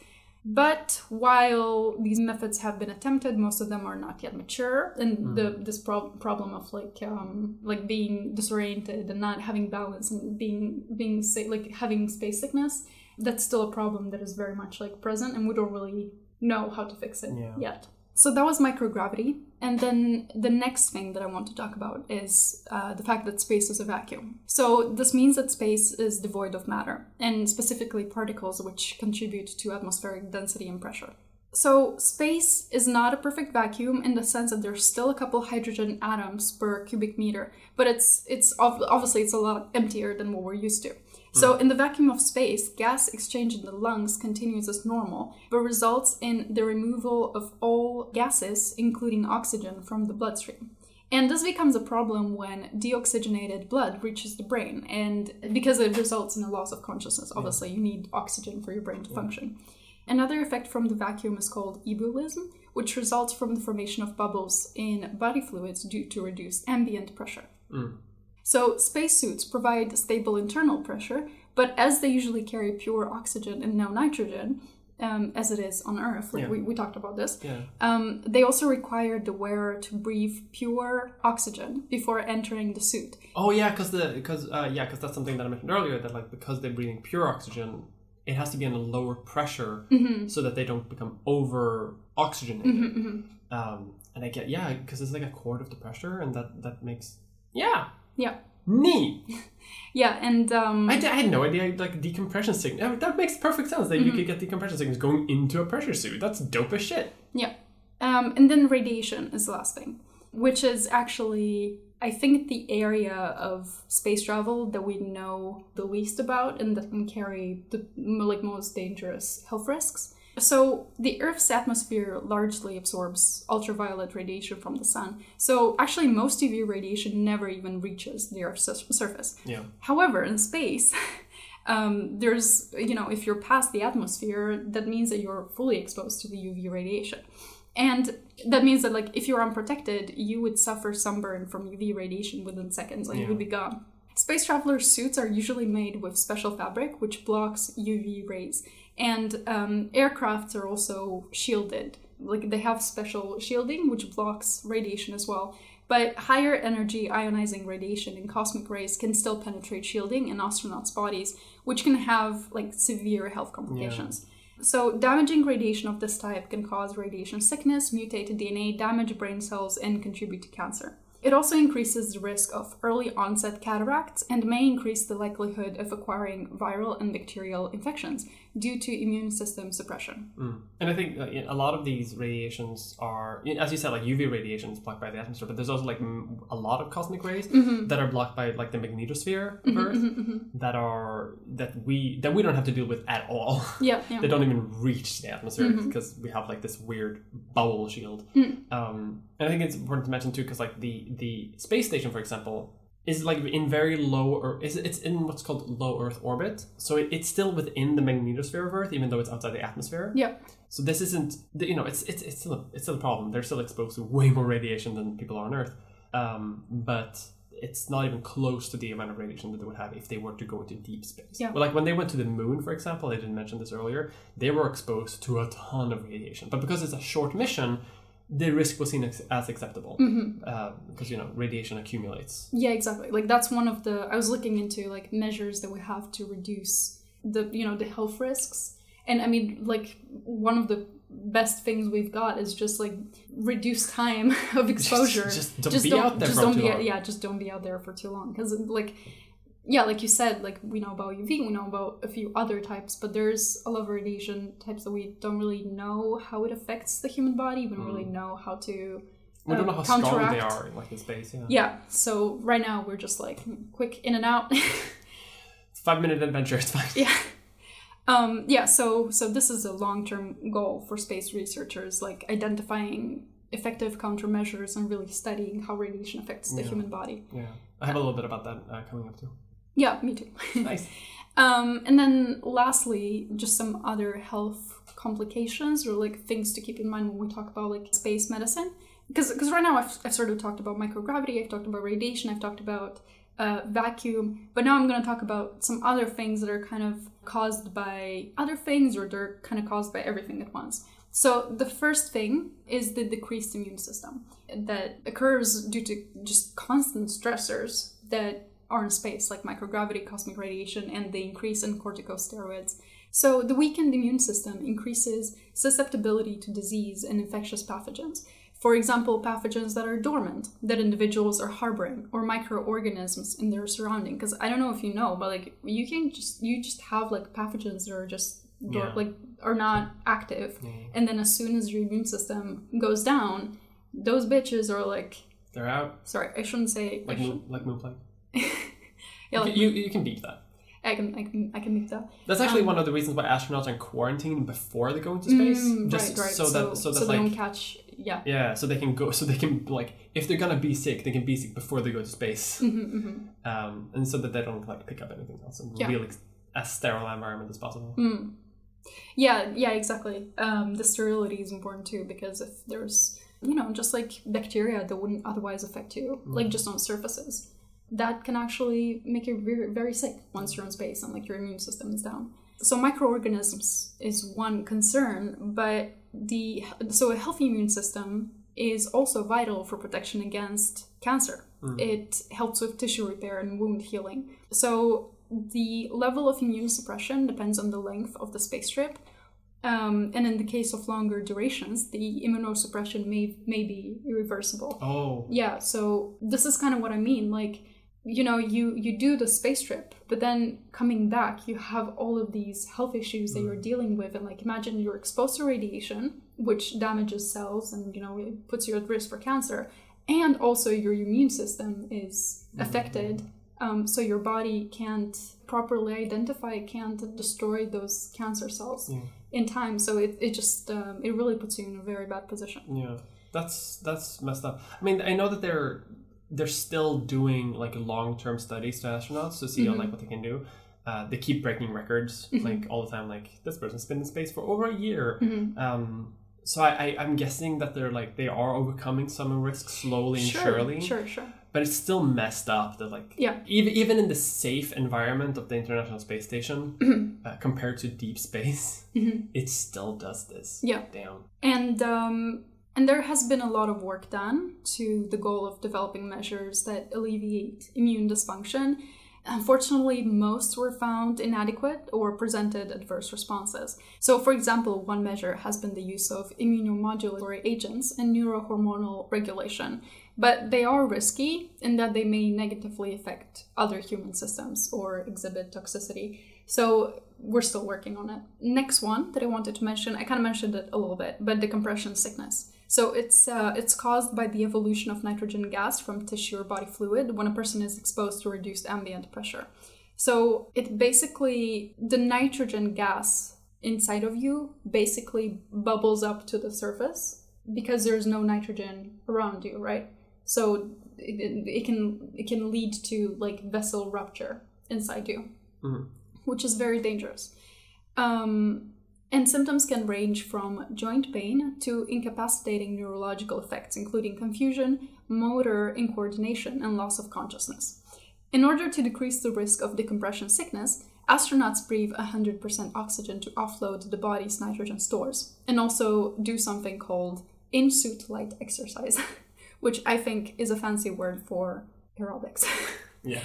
But while these methods have been attempted, most of them are not yet mature, and this problem of like being disoriented and not having balance and being sick, like having space sickness. That's still a problem that is very much like present, and we don't really know how to fix it yet. So that was microgravity. And then the next thing that I want to talk about is the fact that space is a vacuum. So this means that space is devoid of matter, and specifically particles which contribute to atmospheric density and pressure. So space is not a perfect vacuum in the sense that there's still a couple hydrogen atoms per cubic meter, but it's obviously a lot emptier than what we're used to. So in the vacuum of space, gas exchange in the lungs continues as normal, but results in the removal of all gases, including oxygen, from the bloodstream. And this becomes a problem when deoxygenated blood reaches the brain, and because it results in a loss of consciousness. Obviously, you need oxygen for your brain to function. Another effect from the vacuum is called ebullition, which results from the formation of bubbles in body fluids due to reduced ambient pressure. Mm. So spacesuits provide stable internal pressure, but as they usually carry pure oxygen and no nitrogen, as it is on Earth, we talked about this, they also require the wearer to breathe pure oxygen before entering the suit. Oh yeah, because that's something that I mentioned earlier, that like because they're breathing pure oxygen, it has to be in a lower pressure so that they don't become over-oxygenated. Mm-hmm, mm-hmm. And I get, because it's like a quart of the pressure, and that makes... Yeah. Neat. Yeah, and... I had no idea, like, decompression sickness. That makes perfect sense that you could get decompression sickness going into a pressure suit. That's dope as shit. Yeah. And then radiation is the last thing, which is actually, I think, the area of space travel that we know the least about and that can carry the most dangerous health risks. So the Earth's atmosphere largely absorbs ultraviolet radiation from the sun. So actually most UV radiation never even reaches the Earth's surface. Yeah. However, in space, there's, if you're past the atmosphere, that means that you're fully exposed to the UV radiation. And that means that like if you're unprotected, you would suffer sunburn from UV radiation within seconds. Like you would be gone. Space travelers' suits are usually made with special fabric, which blocks UV rays. And aircrafts are also shielded. Like they have special shielding, which blocks radiation as well. But higher energy ionizing radiation and cosmic rays can still penetrate shielding in astronauts' bodies, which can have like severe health complications. Yeah. So damaging radiation of this type can cause radiation sickness, mutated DNA, damage brain cells, and contribute to cancer. It also increases the risk of early onset cataracts and may increase the likelihood of acquiring viral and bacterial infections due to immune system suppression. Mm. And I think a lot of these radiations are, as you said, like UV radiations blocked by the atmosphere, but there's also like a lot of cosmic rays that are blocked by like the magnetosphere of Earth that we don't have to deal with at all. Yeah. They don't even reach the atmosphere because we have like this weird bubble shield. Mm. And I think it's important to mention too, because like the space station, for example, is like in very low, or it's in what's called low Earth orbit. So it's still within the magnetosphere of Earth, even though it's outside the atmosphere. Yeah. So this isn't, it's still a problem. They're still exposed to way more radiation than people are on Earth. But it's not even close to the amount of radiation that they would have if they were to go into deep space. Yeah. Well, like when they went to the moon, for example, I didn't mention this earlier, they were exposed to a ton of radiation. But because it's a short mission, the risk was seen as acceptable because, radiation accumulates. Yeah, exactly. Like that's one of the, I was looking into like measures that we have to reduce the health risks. And I mean, like, one of the best things we've got is just like reduce time of exposure. Just don't be out there for too long, because like, yeah, like you said, like we know about UV, we know about a few other types, but there's a lot of radiation types that we don't really know how it affects the human body. We don't really know how to we don't know how strong they are in like the space. Yeah, so right now we're just like quick in and out. 5-minute adventure, it's fine. Yeah. So this is a long-term goal for space researchers, like identifying effective countermeasures and really studying how radiation affects the human body. Yeah, I have a little bit about that coming up too. Yeah, me too. Nice. And then lastly, just some other health complications or like things to keep in mind when we talk about like space medicine. Because right now I've sort of talked about microgravity, I've talked about radiation, I've talked about vacuum, but now I'm going to talk about some other things that are kind of caused by other things, or they're kind of caused by everything at once. So the first thing is the decreased immune system that occurs due to just constant stressors that are in space, like microgravity, cosmic radiation, and the increase in corticosteroids. So the weakened immune system increases susceptibility to disease and infectious pathogens. For example, pathogens that are dormant, that individuals are harboring, or microorganisms in their surrounding. Because I don't know if you know, but like you just have like pathogens that are just are not active, and then as soon as your immune system goes down, those bitches are like they're out. Sorry, I shouldn't say like moon plague. Yeah, like, you can beat that. I can make that. That's actually one of the reasons why astronauts are quarantined before they go into space, so they don't catch. Yeah. So they can like, if they're gonna be sick, they can be sick before they go to space, and so that they don't like pick up anything else in really as sterile environment as possible. Mm. Yeah, exactly. The sterility is important too, because if there's just like bacteria that wouldn't otherwise affect you, like just on surfaces. That can actually make you very, very sick once you're in space and like your immune system is down. So microorganisms is one concern, but a healthy immune system is also vital for protection against cancer. It helps with tissue repair and wound healing. So the level of immune suppression depends on the length of the space trip. And in the case of longer durations, the immunosuppression may be irreversible. Oh. Yeah, so this is kind of what I mean. Like, you do the space trip, but then coming back, you have all of these health issues that you're dealing with. And like, imagine you're exposed to radiation, which damages cells and, it puts you at risk for cancer. And also your immune system is affected. So your body can't properly identify, can't destroy those cancer cells in time. So it really puts you in a very bad position. Yeah, that's messed up. I mean, I know that they're still doing like long-term studies to astronauts to see on like what they can do. They keep breaking records like all the time. Like this person's been in space for over a year. So I'm guessing that they're like they are overcoming some risks slowly and surely. Sure. But it's still messed up that like even in the safe environment of the International Space Station compared to deep space, it still does this. Yeah. Damn. And there has been a lot of work done to the goal of developing measures that alleviate immune dysfunction. Unfortunately, most were found inadequate or presented adverse responses. So, for example, one measure has been the use of immunomodulatory agents and neurohormonal regulation, but they are risky in that they may negatively affect other human systems or exhibit toxicity. So we're still working on it. Next one that I wanted to mention, I kind of mentioned it a little bit, but decompression sickness. So it's caused by the evolution of nitrogen gas from tissue or body fluid when a person is exposed to reduced ambient pressure. So it basically, the nitrogen gas inside of you basically bubbles up to the surface because there's no nitrogen around you, right? So it can lead to like vessel rupture inside you, which is very dangerous. And symptoms can range from joint pain to incapacitating neurological effects, including confusion, motor incoordination, and loss of consciousness. In order to decrease the risk of decompression sickness, astronauts breathe 100% oxygen to offload the body's nitrogen stores, and also do something called in-suit light exercise, which I think is a fancy word for aerobics. Yeah.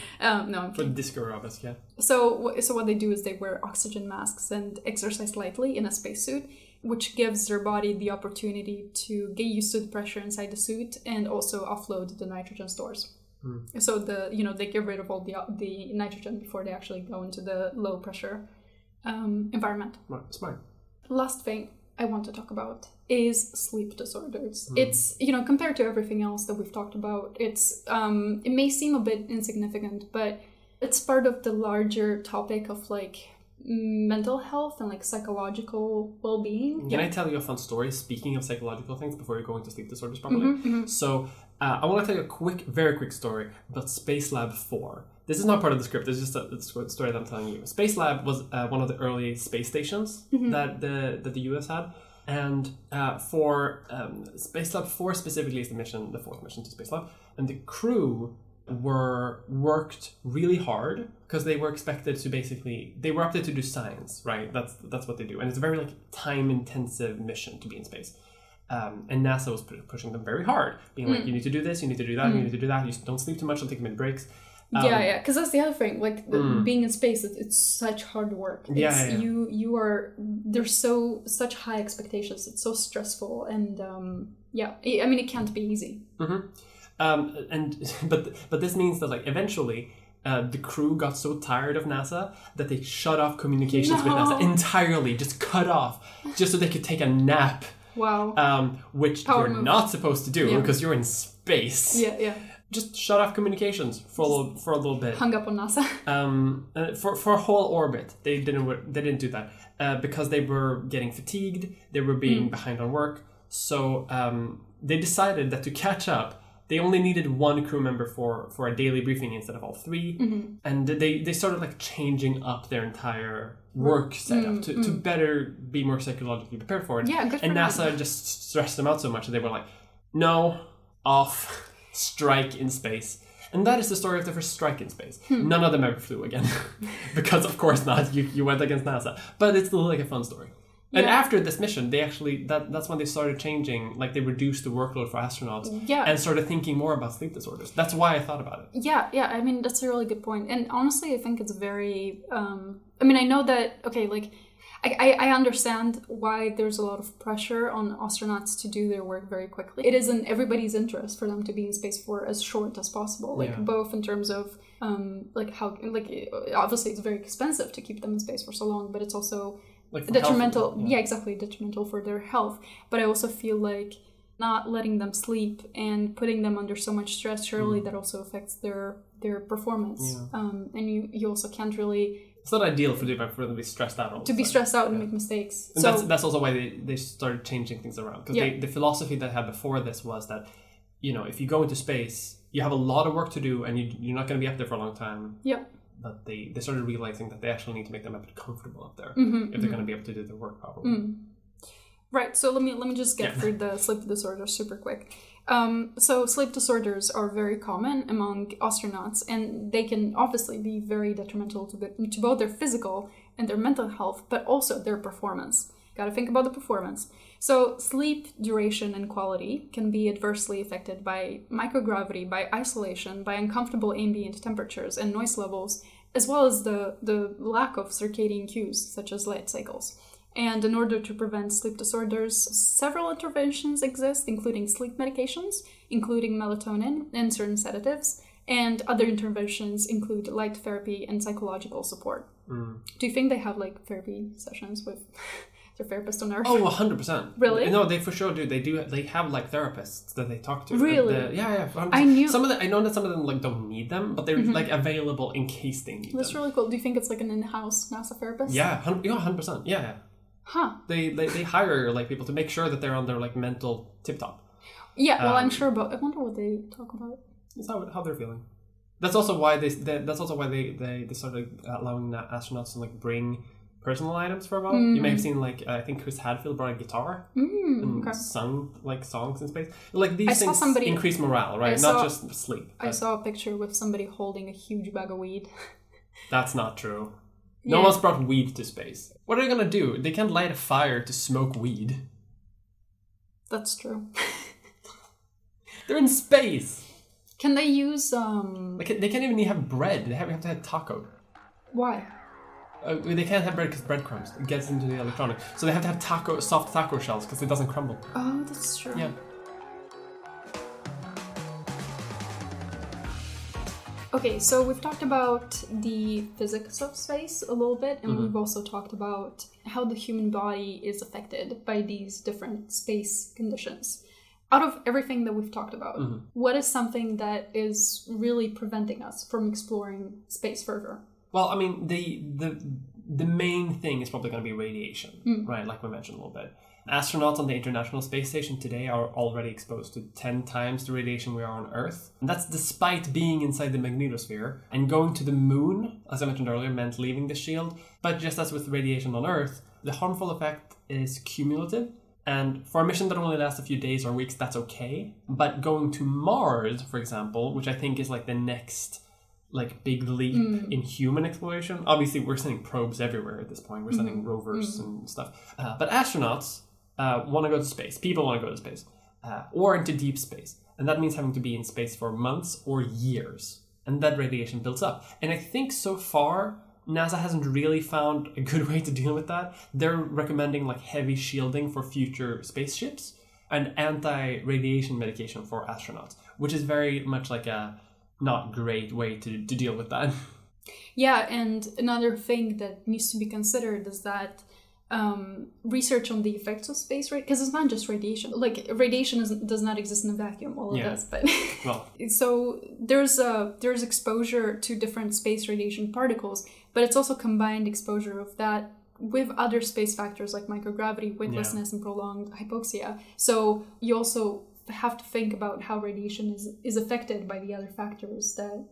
No. For the disco robots, yeah. So what they do is they wear oxygen masks and exercise lightly in a spacesuit, which gives their body the opportunity to get used to the pressure inside the suit and also offload the nitrogen stores. Mm. So they get rid of all the nitrogen before they actually go into the low pressure environment. Right. Smart. Last thing I want to talk about is sleep disorders. Mm. It's, compared to everything else that we've talked about, it's it may seem a bit insignificant, but it's part of the larger topic of mental health and psychological well-being. Can I tell you a fun story, speaking of psychological things, before we go into sleep disorders properly? Mm-hmm, mm-hmm. So I want to tell you a very quick story about Space Lab 4. This is not part of the script, it's just a story that I'm telling you. Space Lab was one of the early space stations mm-hmm. that the US had. And for Space Lab 4 specifically is the fourth mission to Space Lab. And the crew worked really hard because they were expected to they were up there to do science, right? That's what they do. And it's a very time-intensive mission to be in space. And NASA was pushing them very hard, being you need to do this, you need to do that, you need to do that. You don't sleep too much, don't take many breaks. Because that's the other thing. Being in space, it's such hard work. It's, there's such high expectations. It's so stressful, and it can't be easy. Mm-hmm. But this means that eventually. The crew got so tired of NASA that they shut off communications with NASA entirely, just cut off, just so they could take a nap. Wow. Which you're not supposed to do because you're in space. Yeah, yeah. Just shut off communications for a little bit. Hung up on NASA. For a whole orbit, they didn't do that because they were getting fatigued. They were being behind on work, so they decided that to catch up. They only needed one crew member for a daily briefing instead of all three. Mm-hmm. And they started changing up their entire work setup to better be more psychologically prepared for it. Yeah, good for them. And NASA just stressed them out so much that they were no, off, strike in space. And that is the story of the first strike in space. Hmm. None of them ever flew again. Because of course not, you went against NASA. But it's still a fun story. Yeah. And after this mission, they actually, that's when they started changing, they reduced the workload for astronauts and started thinking more about sleep disorders. That's why I thought about it. Yeah, I mean, that's a really good point. And honestly, I think it's very, I know that, I understand why there's a lot of pressure on astronauts to do their work very quickly. It is in everybody's interest for them to be in space for as short as possible, both in terms of, obviously it's very expensive to keep them in space for so long, but it's also... detrimental, detrimental for their health. But I also feel not letting them sleep and putting them under so much stress, surely that also affects their performance. Yeah. And you also can't really. It's not ideal for them to be stressed out. To be stressed out and make mistakes. And so that's also why they started changing things around because the philosophy that I had before this was that if you go into space, you have a lot of work to do and you're not going to be up there for a long time. Yeah. But they started realizing that they actually need to make them a bit comfortable up there if they're going to be able to do their work properly. Mm. Right, so let me just get through the sleep disorders super quick. So sleep disorders are very common among astronauts, and they can obviously be very detrimental to both their physical and their mental health, but also their performance. Got to think about the performance. So sleep duration and quality can be adversely affected by microgravity, by isolation, by uncomfortable ambient temperatures and noise levels, as well as the lack of circadian cues, such as light cycles. And in order to prevent sleep disorders, several interventions exist, including sleep medications, including melatonin and certain sedatives, and other interventions include light therapy and psychological support. Mm. Do you think they have therapy sessions with... therapist on Earth? Oh, 100%. Really? No, they for sure do. They do. They have therapists that they talk to. Really? Yeah. 100%. I know that some of them don't need them, but they're available in case they need them. That's really cool. Do you think it's an in-house NASA therapist? Yeah, 100%. Yeah. Huh? They hire people to make sure that they're on their mental tip top. Yeah. Well, I'm sure, but I wonder what they talk about. It's how they're feeling. That's also why they started allowing astronauts to bring personal items for a while. You may have seen I think Chris Hadfield brought a guitar and sung songs in space. These things increase morale, right? Not just sleep. I saw a picture with somebody holding a huge bag of weed. That's not true. Yeah. No one's brought weed to space. What are they gonna do? They can't light a fire to smoke weed. That's true. They're in space. Can they use they can't even have bread. They have to have taco. Why? They can't have bread because breadcrumbs. It gets into the electronic. So they have to have soft taco shells because it doesn't crumble. Oh, that's true. Yeah. Okay, so we've talked about the physics of space a little bit, and we've also talked about how the human body is affected by these different space conditions. Out of everything that we've talked about, what is something that is really preventing us from exploring space further? Well, I mean, the main thing is probably going to be radiation, right? Like we mentioned a little bit. Astronauts on the International Space Station today are already exposed to 10 times the radiation we are on Earth. And that's despite being inside the magnetosphere. And going to the moon, as I mentioned earlier, meant leaving the shield. But just as with radiation on Earth, the harmful effect is cumulative. And for a mission that only lasts a few days or weeks, that's okay. But going to Mars, for example, which I think is like the next big leap in human exploration. Obviously, we're sending probes everywhere at this point. We're sending rovers and stuff. But astronauts want to go to space. People want to go to space. Or into deep space. And that means having to be in space for months or years. And that radiation builds up. And I think so far, NASA hasn't really found a good way to deal with that. They're recommending heavy shielding for future spaceships and anti-radiation medication for astronauts, which is very much like a not great way to deal with that. Yeah, and another thing that needs to be considered is that research on the effects of space, right? Because it's not just radiation. Radiation does not exist in a vacuum, all of this. But well, so there's exposure to different space radiation particles, but it's also combined exposure of that with other space factors like microgravity, weightlessness, and prolonged hypoxia. So you also have to think about how radiation is affected by the other factors that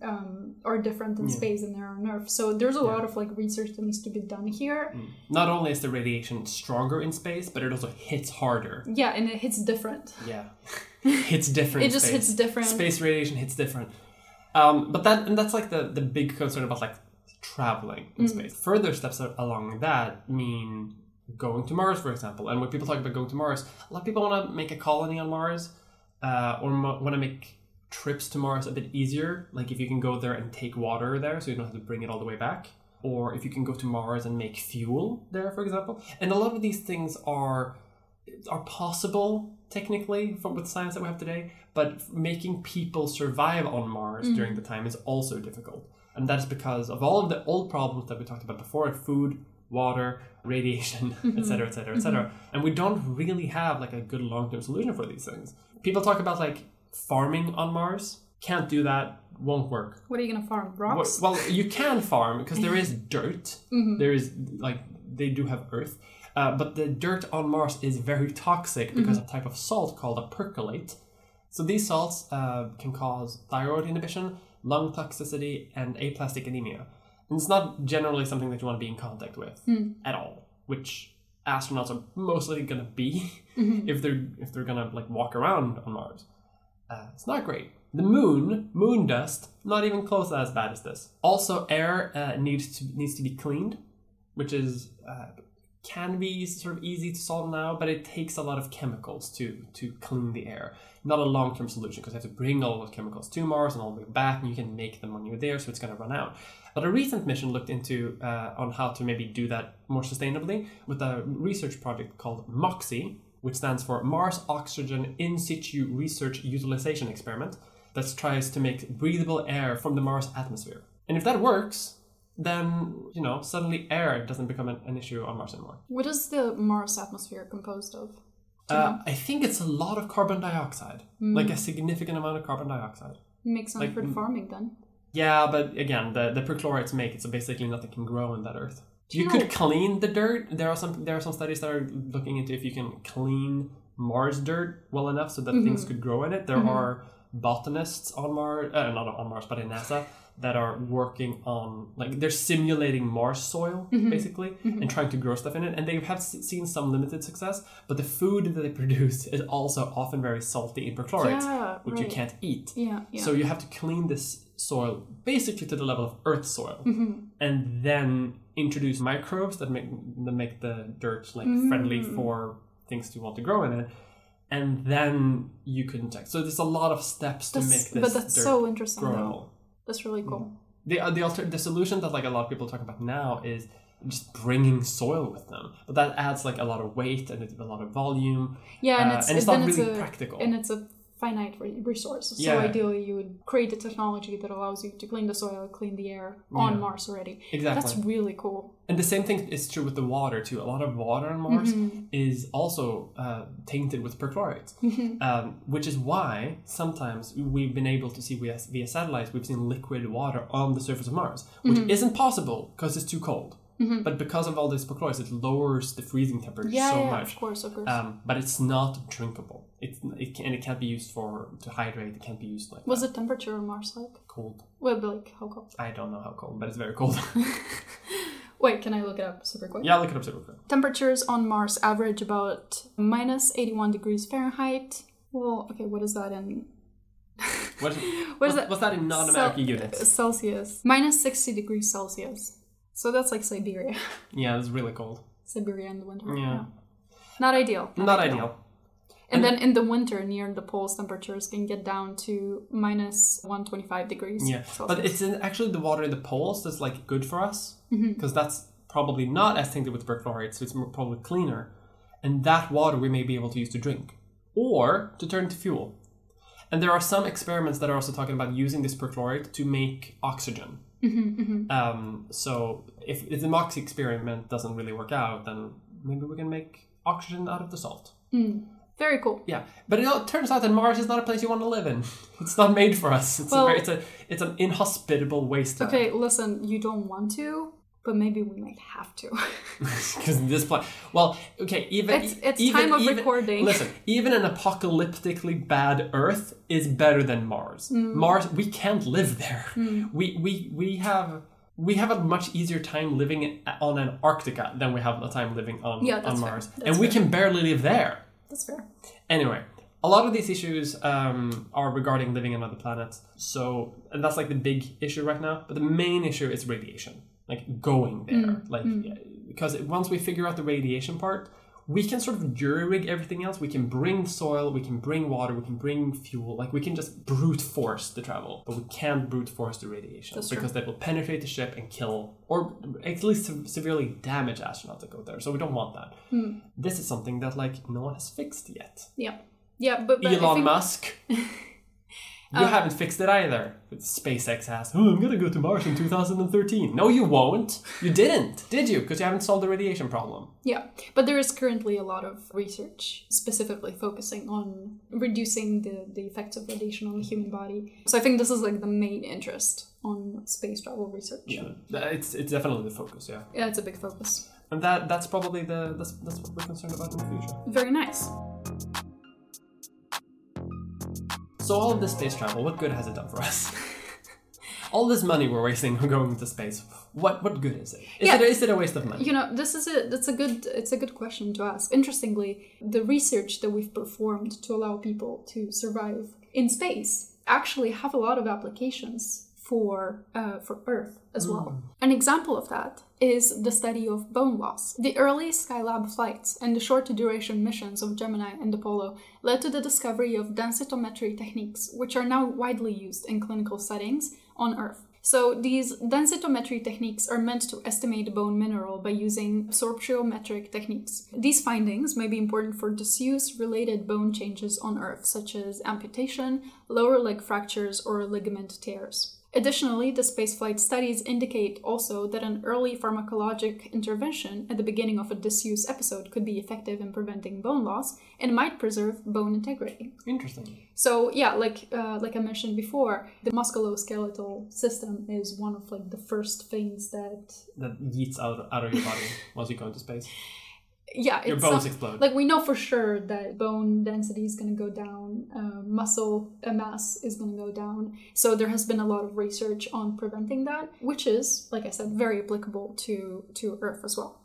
are different in space than there are on Earth. So there's a lot of research that needs to be done here. Not only is the radiation stronger in space, but it also hits harder. Yeah, and it hits different. Yeah, hits different. It just hits different. Space radiation hits different. But that's the big concern about traveling in space. Further steps along that mean going to Mars, for example. And when people talk about going to Mars, a lot of people want to make a colony on Mars. Or want to make trips to Mars a bit easier, if you can go there and take water there so you don't have to bring it all the way back, or if you can go to Mars and make fuel there, for example. And a lot of these things are possible, technically, with science that we have today, but making people survive on Mars during the time is also difficult. And that is because of all of the old problems that we talked about before, food, water, radiation, etc., etc., etc. And we don't really have a good long-term solution for these things. People talk about farming on Mars. Can't do that. Won't work. What are you going to farm? Rocks? Well, you can farm because there is dirt. There is they do have earth. But the dirt on Mars is very toxic because of a type of salt called a percolate. So these salts can cause thyroid inhibition, lung toxicity, and aplastic anemia. And it's not generally something that you want to be in contact with at all, which astronauts are mostly going to be if they're going to walk around on Mars. It's not great. The moon dust, not even close as bad as this. Also, air needs to be cleaned, which is can be sort of easy to solve now, but it takes a lot of chemicals to clean the air. Not a long-term solution because you have to bring all those chemicals to Mars and all the way back, and you can make them when you're there, so it's going to run out. But a recent mission looked into on how to maybe do that more sustainably with a research project called MOXIE, which stands for Mars Oxygen In Situ Research Utilization Experiment, that tries to make breathable air from the Mars atmosphere. And if that works, then, suddenly air doesn't become an issue on Mars anymore. What is the Mars atmosphere composed of? I think it's a lot of carbon dioxide, a significant amount of carbon dioxide. Makes sense for farming then. Yeah, but again, the perchlorates make it so basically nothing can grow on that Earth. You could clean the dirt. There are some studies that are looking into if you can clean Mars dirt well enough so that things could grow in it. There are botanists on Mars, not on Mars, but in NASA, that are working on, they're simulating Mars soil, basically, and trying to grow stuff in it. And they have seen some limited success, but the food that they produce is also often very salty in perchlorates, which you can't eat. Yeah. So you have to clean this soil basically to the level of Earth soil, and then introduce microbes that make the dirt friendly for things to want to grow in it. and then you can check. So there's a lot of steps to make this. But that's so interesting, though. That's really cool. The solution that like a lot of people talk about now is just bringing soil with them, but that adds like a lot of weight and a lot of volume. Yeah, and it's not really practical. And it's a finite resource. So ideally, you would create a technology that allows you to clean the soil, clean the air on Mars already. Exactly, that's really cool. And the same thing is true with the water too. A lot of water on Mars is also tainted with perchlorate, which is why sometimes we've been able to see via satellites. We've seen liquid water on the surface of Mars, which isn't possible because it's too cold. Mm-hmm. But because of all this perchlorate, it lowers the freezing temperature much. Of course. But it's not drinkable. It can't be used to hydrate. It can't be used like. Was the temperature on Mars like? Cold. Well, like how cold? I don't know how cold, but it's very cold. Wait, can I look it up super quick? Yeah, look it up super quick. Temperatures on Mars average about minus 81 degrees Fahrenheit. Well, okay, what is that in? What's that in non-American units? Celsius. Minus 60 degrees Celsius. So that's like Siberia. Yeah, it's really cold. Siberia in the winter. Yeah. Not ideal. Not ideal. And then in the winter, near the poles, temperatures can get down to minus 125 degrees. Yeah, Celsius. But it's actually the water in the poles that's like good for us. Because that's probably not as tainted with perchlorate, so it's probably cleaner. And that water we may be able to use to drink. Or to turn to fuel. And there are some experiments that are also talking about using this perchlorate to make oxygen. So if the MOXIE experiment doesn't really work out, then maybe we can make oxygen out of the salt. Very cool. Yeah, but it turns out that Mars is not a place you want to live in. It's not made for us. It's an inhospitable wasteland. Okay, listen, you don't want to, but maybe we might have to. Because this planet. Well, okay, it's time of recording. Listen, even an apocalyptically bad Earth is better than Mars. Mars, we can't live there. We have a much easier time living on Antarctica than we have a time living on Mars, and we can barely live there. That's fair. Anyway. A lot of these issues are regarding living on other planets, and that's like the big issue right now. But the main issue is radiation, like going there, because once we figure out the radiation part, we can sort of jury-rig everything else. We can bring soil, we can bring water, we can bring fuel. Like we can just brute force the travel, but we can't brute force the radiation that will penetrate the ship and kill, or at least severely damage astronauts that go there. So we don't want that. This is something that like no one has fixed yet. Yeah. Yeah, but Elon Musk, you haven't fixed it either. SpaceX has. Oh, I'm gonna go to Mars in 2013. No, you won't. You didn't, did you? Because you haven't solved the radiation problem. Yeah, but there is currently a lot of research specifically focusing on reducing the effects of radiation on the human body. So I think this is like the main interest on space travel research. Yeah, it's definitely the focus. Yeah. Yeah, it's a big focus. And that's probably that's what we're concerned about in the future. Very nice. So all of this space travel, what good has it done for us? All this money we're wasting on going into space, what good is it? Is it a waste of money? You know, this is it. It's a good question to ask. Interestingly, the research that we've performed to allow people to survive in space actually have a lot of applications for Earth as well. An example of that is the study of bone loss. The early Skylab flights and the short-duration missions of Gemini and Apollo led to the discovery of densitometry techniques, which are now widely used in clinical settings on Earth. So these densitometry techniques are meant to estimate bone mineral by using sorptiometric techniques. These findings may be important for disuse-related bone changes on Earth, such as amputation, lower leg fractures, or ligament tears. Additionally, the spaceflight studies indicate also that an early pharmacologic intervention at the beginning of a disuse episode could be effective in preventing bone loss and might preserve bone integrity. Interesting. So yeah, like I mentioned before, the musculoskeletal system is one of like the first things that yeets out of your body once you go into space. Yeah, your bones explode. Like we know for sure that bone density is going to go down, muscle mass is going to go down. So there has been a lot of research on preventing that, which is, like I said, very applicable to Earth as well.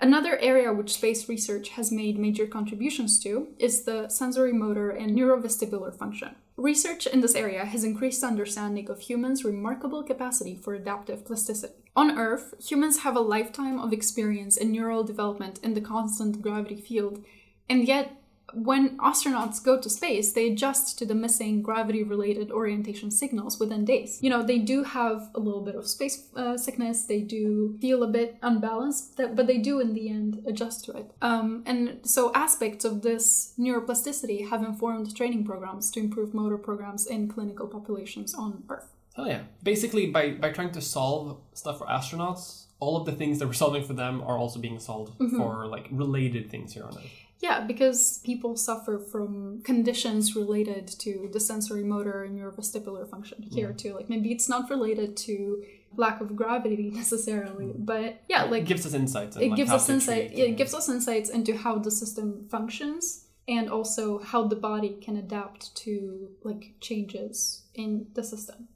Another area which space research has made major contributions to is the sensory motor and neurovestibular function. Research in this area has increased understanding of humans' remarkable capacity for adaptive plasticity. On Earth, humans have a lifetime of experience in neural development in the constant gravity field, and yet when astronauts go to space, they adjust to the missing gravity-related orientation signals within days. You know, they do have a little bit of space sickness, they do feel a bit unbalanced, but they do in the end adjust to it. And so aspects of this neuroplasticity have informed training programs to improve motor programs in clinical populations on Earth. Oh yeah. Basically, by trying to solve stuff for astronauts, all of the things that we're solving for them are also being solved for, like, related things here on Earth. Yeah, because people suffer from conditions related to the sensory motor and neurovestibular function here too. Like, maybe it's not related to lack of gravity necessarily, but yeah, like, it gives us insights. It gives us insights into how the system functions and also how the body can adapt to, like, changes in the system.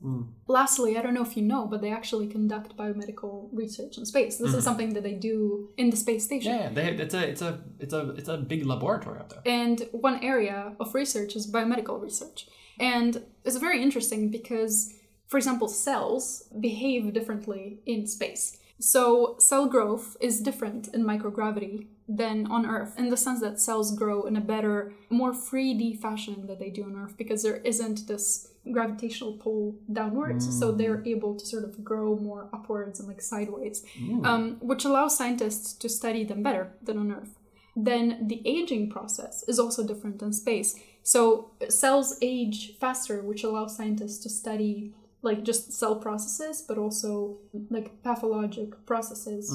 Lastly, I don't know if you know, but they actually conduct biomedical research in space. This is something that they do in the space station. Yeah, it's a big laboratory up there. And one area of research is biomedical research. And it's very interesting because, for example, cells behave differently in space. So cell growth is different in microgravity than on Earth, in the sense that cells grow in a better, more 3D fashion than they do on Earth, because there isn't this gravitational pull downwards, so they're able to sort of grow more upwards and, like, sideways, which allows scientists to study them better than on Earth. Then the aging process is also different in space. So cells age faster, which allows scientists to study, like, just cell processes, but also, like, pathologic processes,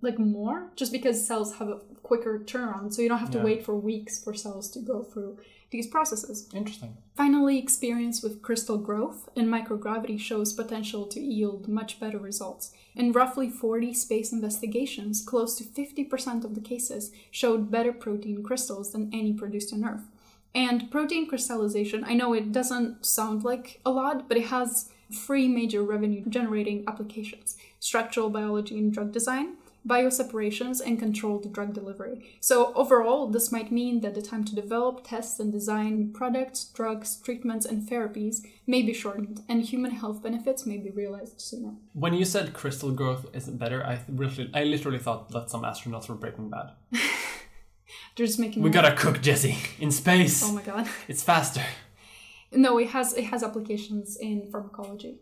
like, more, just because cells have a quicker turnaround, so you don't have to wait for weeks for cells to go through these processes. Interesting. Finally, experience with crystal growth in microgravity shows potential to yield much better results. In roughly 40 space investigations, close to 50% of the cases showed better protein crystals than any produced on Earth. And protein crystallization, I know it doesn't sound like a lot, but it has three major revenue-generating applications: structural biology and drug design, bioseparations, and controlled drug delivery. So overall, this might mean that the time to develop, test, and design products, drugs, treatments, and therapies may be shortened, and human health benefits may be realized sooner. When you said crystal growth isn't better, I literally thought that some astronauts were Breaking Bad. They're just making... gotta cook, Jesse, in space. Oh my god. It's faster. No, it has applications in pharmacology.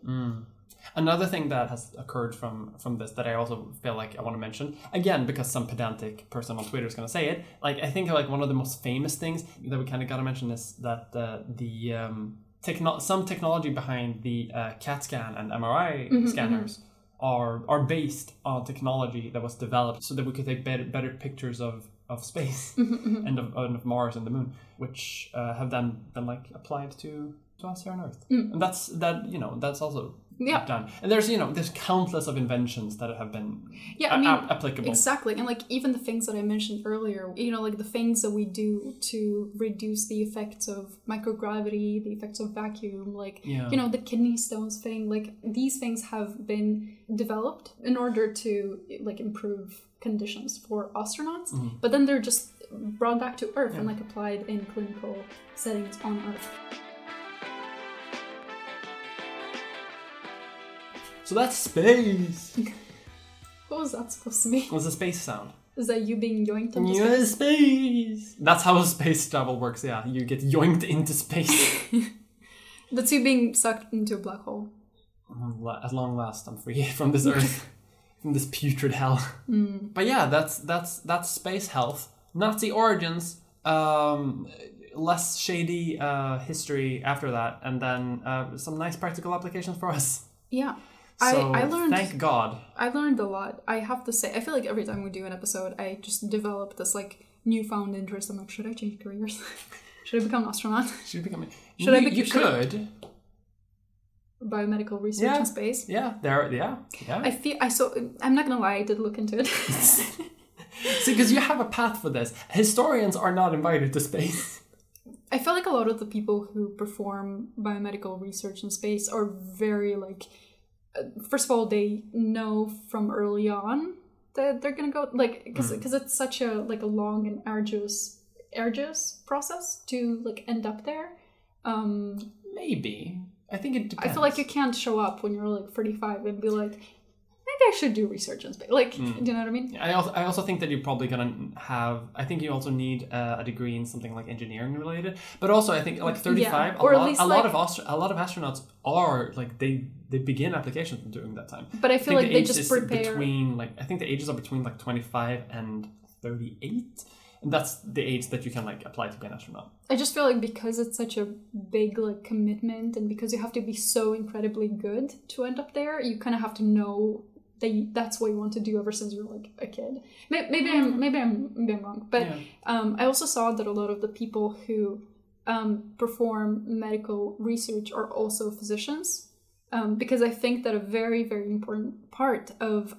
Another thing that has occurred from this that I also feel like I want to mention, again, because some pedantic person on Twitter is going to say it, like, I think, like, one of the most famous things that we kind of got to mention is that some technology behind the CAT scan and MRI scanners are based on technology that was developed so that we could take better pictures of space and of Mars and the Moon, which have then been, like, applied to us here on Earth. And that's also done. And there's countless of inventions that have been applicable. Exactly. And, like, even the things that I mentioned earlier, you know, like, the things that we do to reduce the effects of microgravity, the effects of vacuum, like, you know, the kidney stones thing, like, these things have been developed in order to, like, improve conditions for astronauts, but then they're just brought back to Earth and, like, applied in clinical settings on Earth. So that's space. What was that supposed to be? It was a space sound. Is that you being yoinked into space? Yeah, space! That's how space travel works, yeah. You get yoinked into space. That's you being sucked into a black hole. At long last, I'm free from this Earth. From this putrid hell. But yeah, that's space health. Nazi origins. Less shady history after that. And then some nice practical applications for us. Yeah. So, I learned, thank God. I learned a lot. I have to say, I feel like every time we do an episode, I just develop this, like, newfound interest. I'm like, should I change careers? Should I become an astronaut? You could. Biomedical research in space. Yeah, there. I'm not gonna lie, I did look into it. See, because you have a path for this. Historians are not invited to space. I feel like a lot of the people who perform biomedical research in space are very, like... first of all, they know from early on that they're gonna go, like, because it's such a, like, a long and arduous process to, like, end up there. Maybe I think it depends. I feel like you can't show up when you're, like, 35 and be like, I maybe I should do research on space. Like, do you know what I mean? I also think that you're probably going to have, I think you also need a degree in something like engineering related. But also I think like 35, a lot of astronauts are like, they begin applications during that time. But I feel like they just prepare. I think the ages are between like 25 and 38. And that's the age that you can like apply to be an astronaut. I just feel like because it's such a big like commitment, and because you have to be so incredibly good to end up there, you kind of have to know that that's what you want to do ever since you were like a kid. Maybe I'm wrong, but yeah. I also saw that a lot of the people who perform medical research are also physicians, because I think that a very, very important part of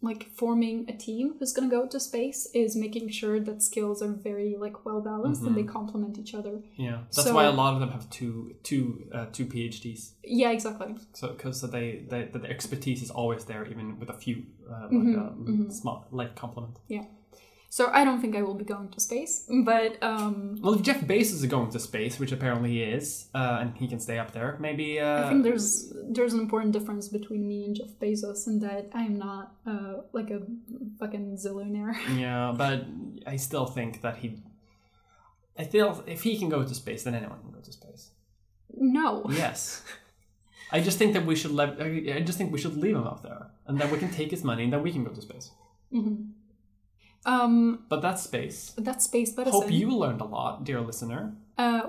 like forming a team who's going to go to space is making sure that skills are very like well balanced and they complement each other. Yeah, that's why a lot of them have two PhDs. Yeah, exactly. So because the expertise is always there, even with a few small like complement. Yeah. So I don't think I will be going to space, but well, if Jeff Bezos is going to space, which apparently he is, and he can stay up there, maybe. I think there's an important difference between me and Jeff Bezos in that I'm not like a fucking zillionaire. Yeah, but I still think that I feel if he can go to space, then anyone can go to space. No. Yes. I just think that we should leave him up there, and then we can take his money, and then we can go to space. Mm-hmm. But that's space. That's space. But hope you learned a lot, dear listener.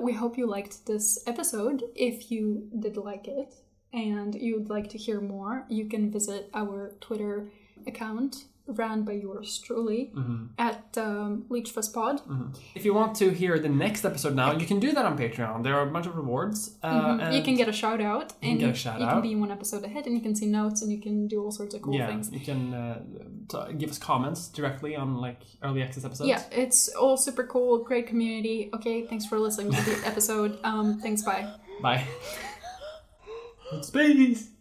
We hope you liked this episode. If you did like it and you'd like to hear more, you can visit our Twitter account ran by yours truly at LeechFest Pod. If you want to hear the next episode now, you can do that on Patreon. There are a bunch of rewards. And you can get a shout out, and you can be one episode ahead, and you can see notes, and you can do all sorts of cool things. You can give us comments directly on like early access episodes. Yeah, it's all super cool. Great community. Okay, thanks for listening to the episode. Thanks. Bye. Space.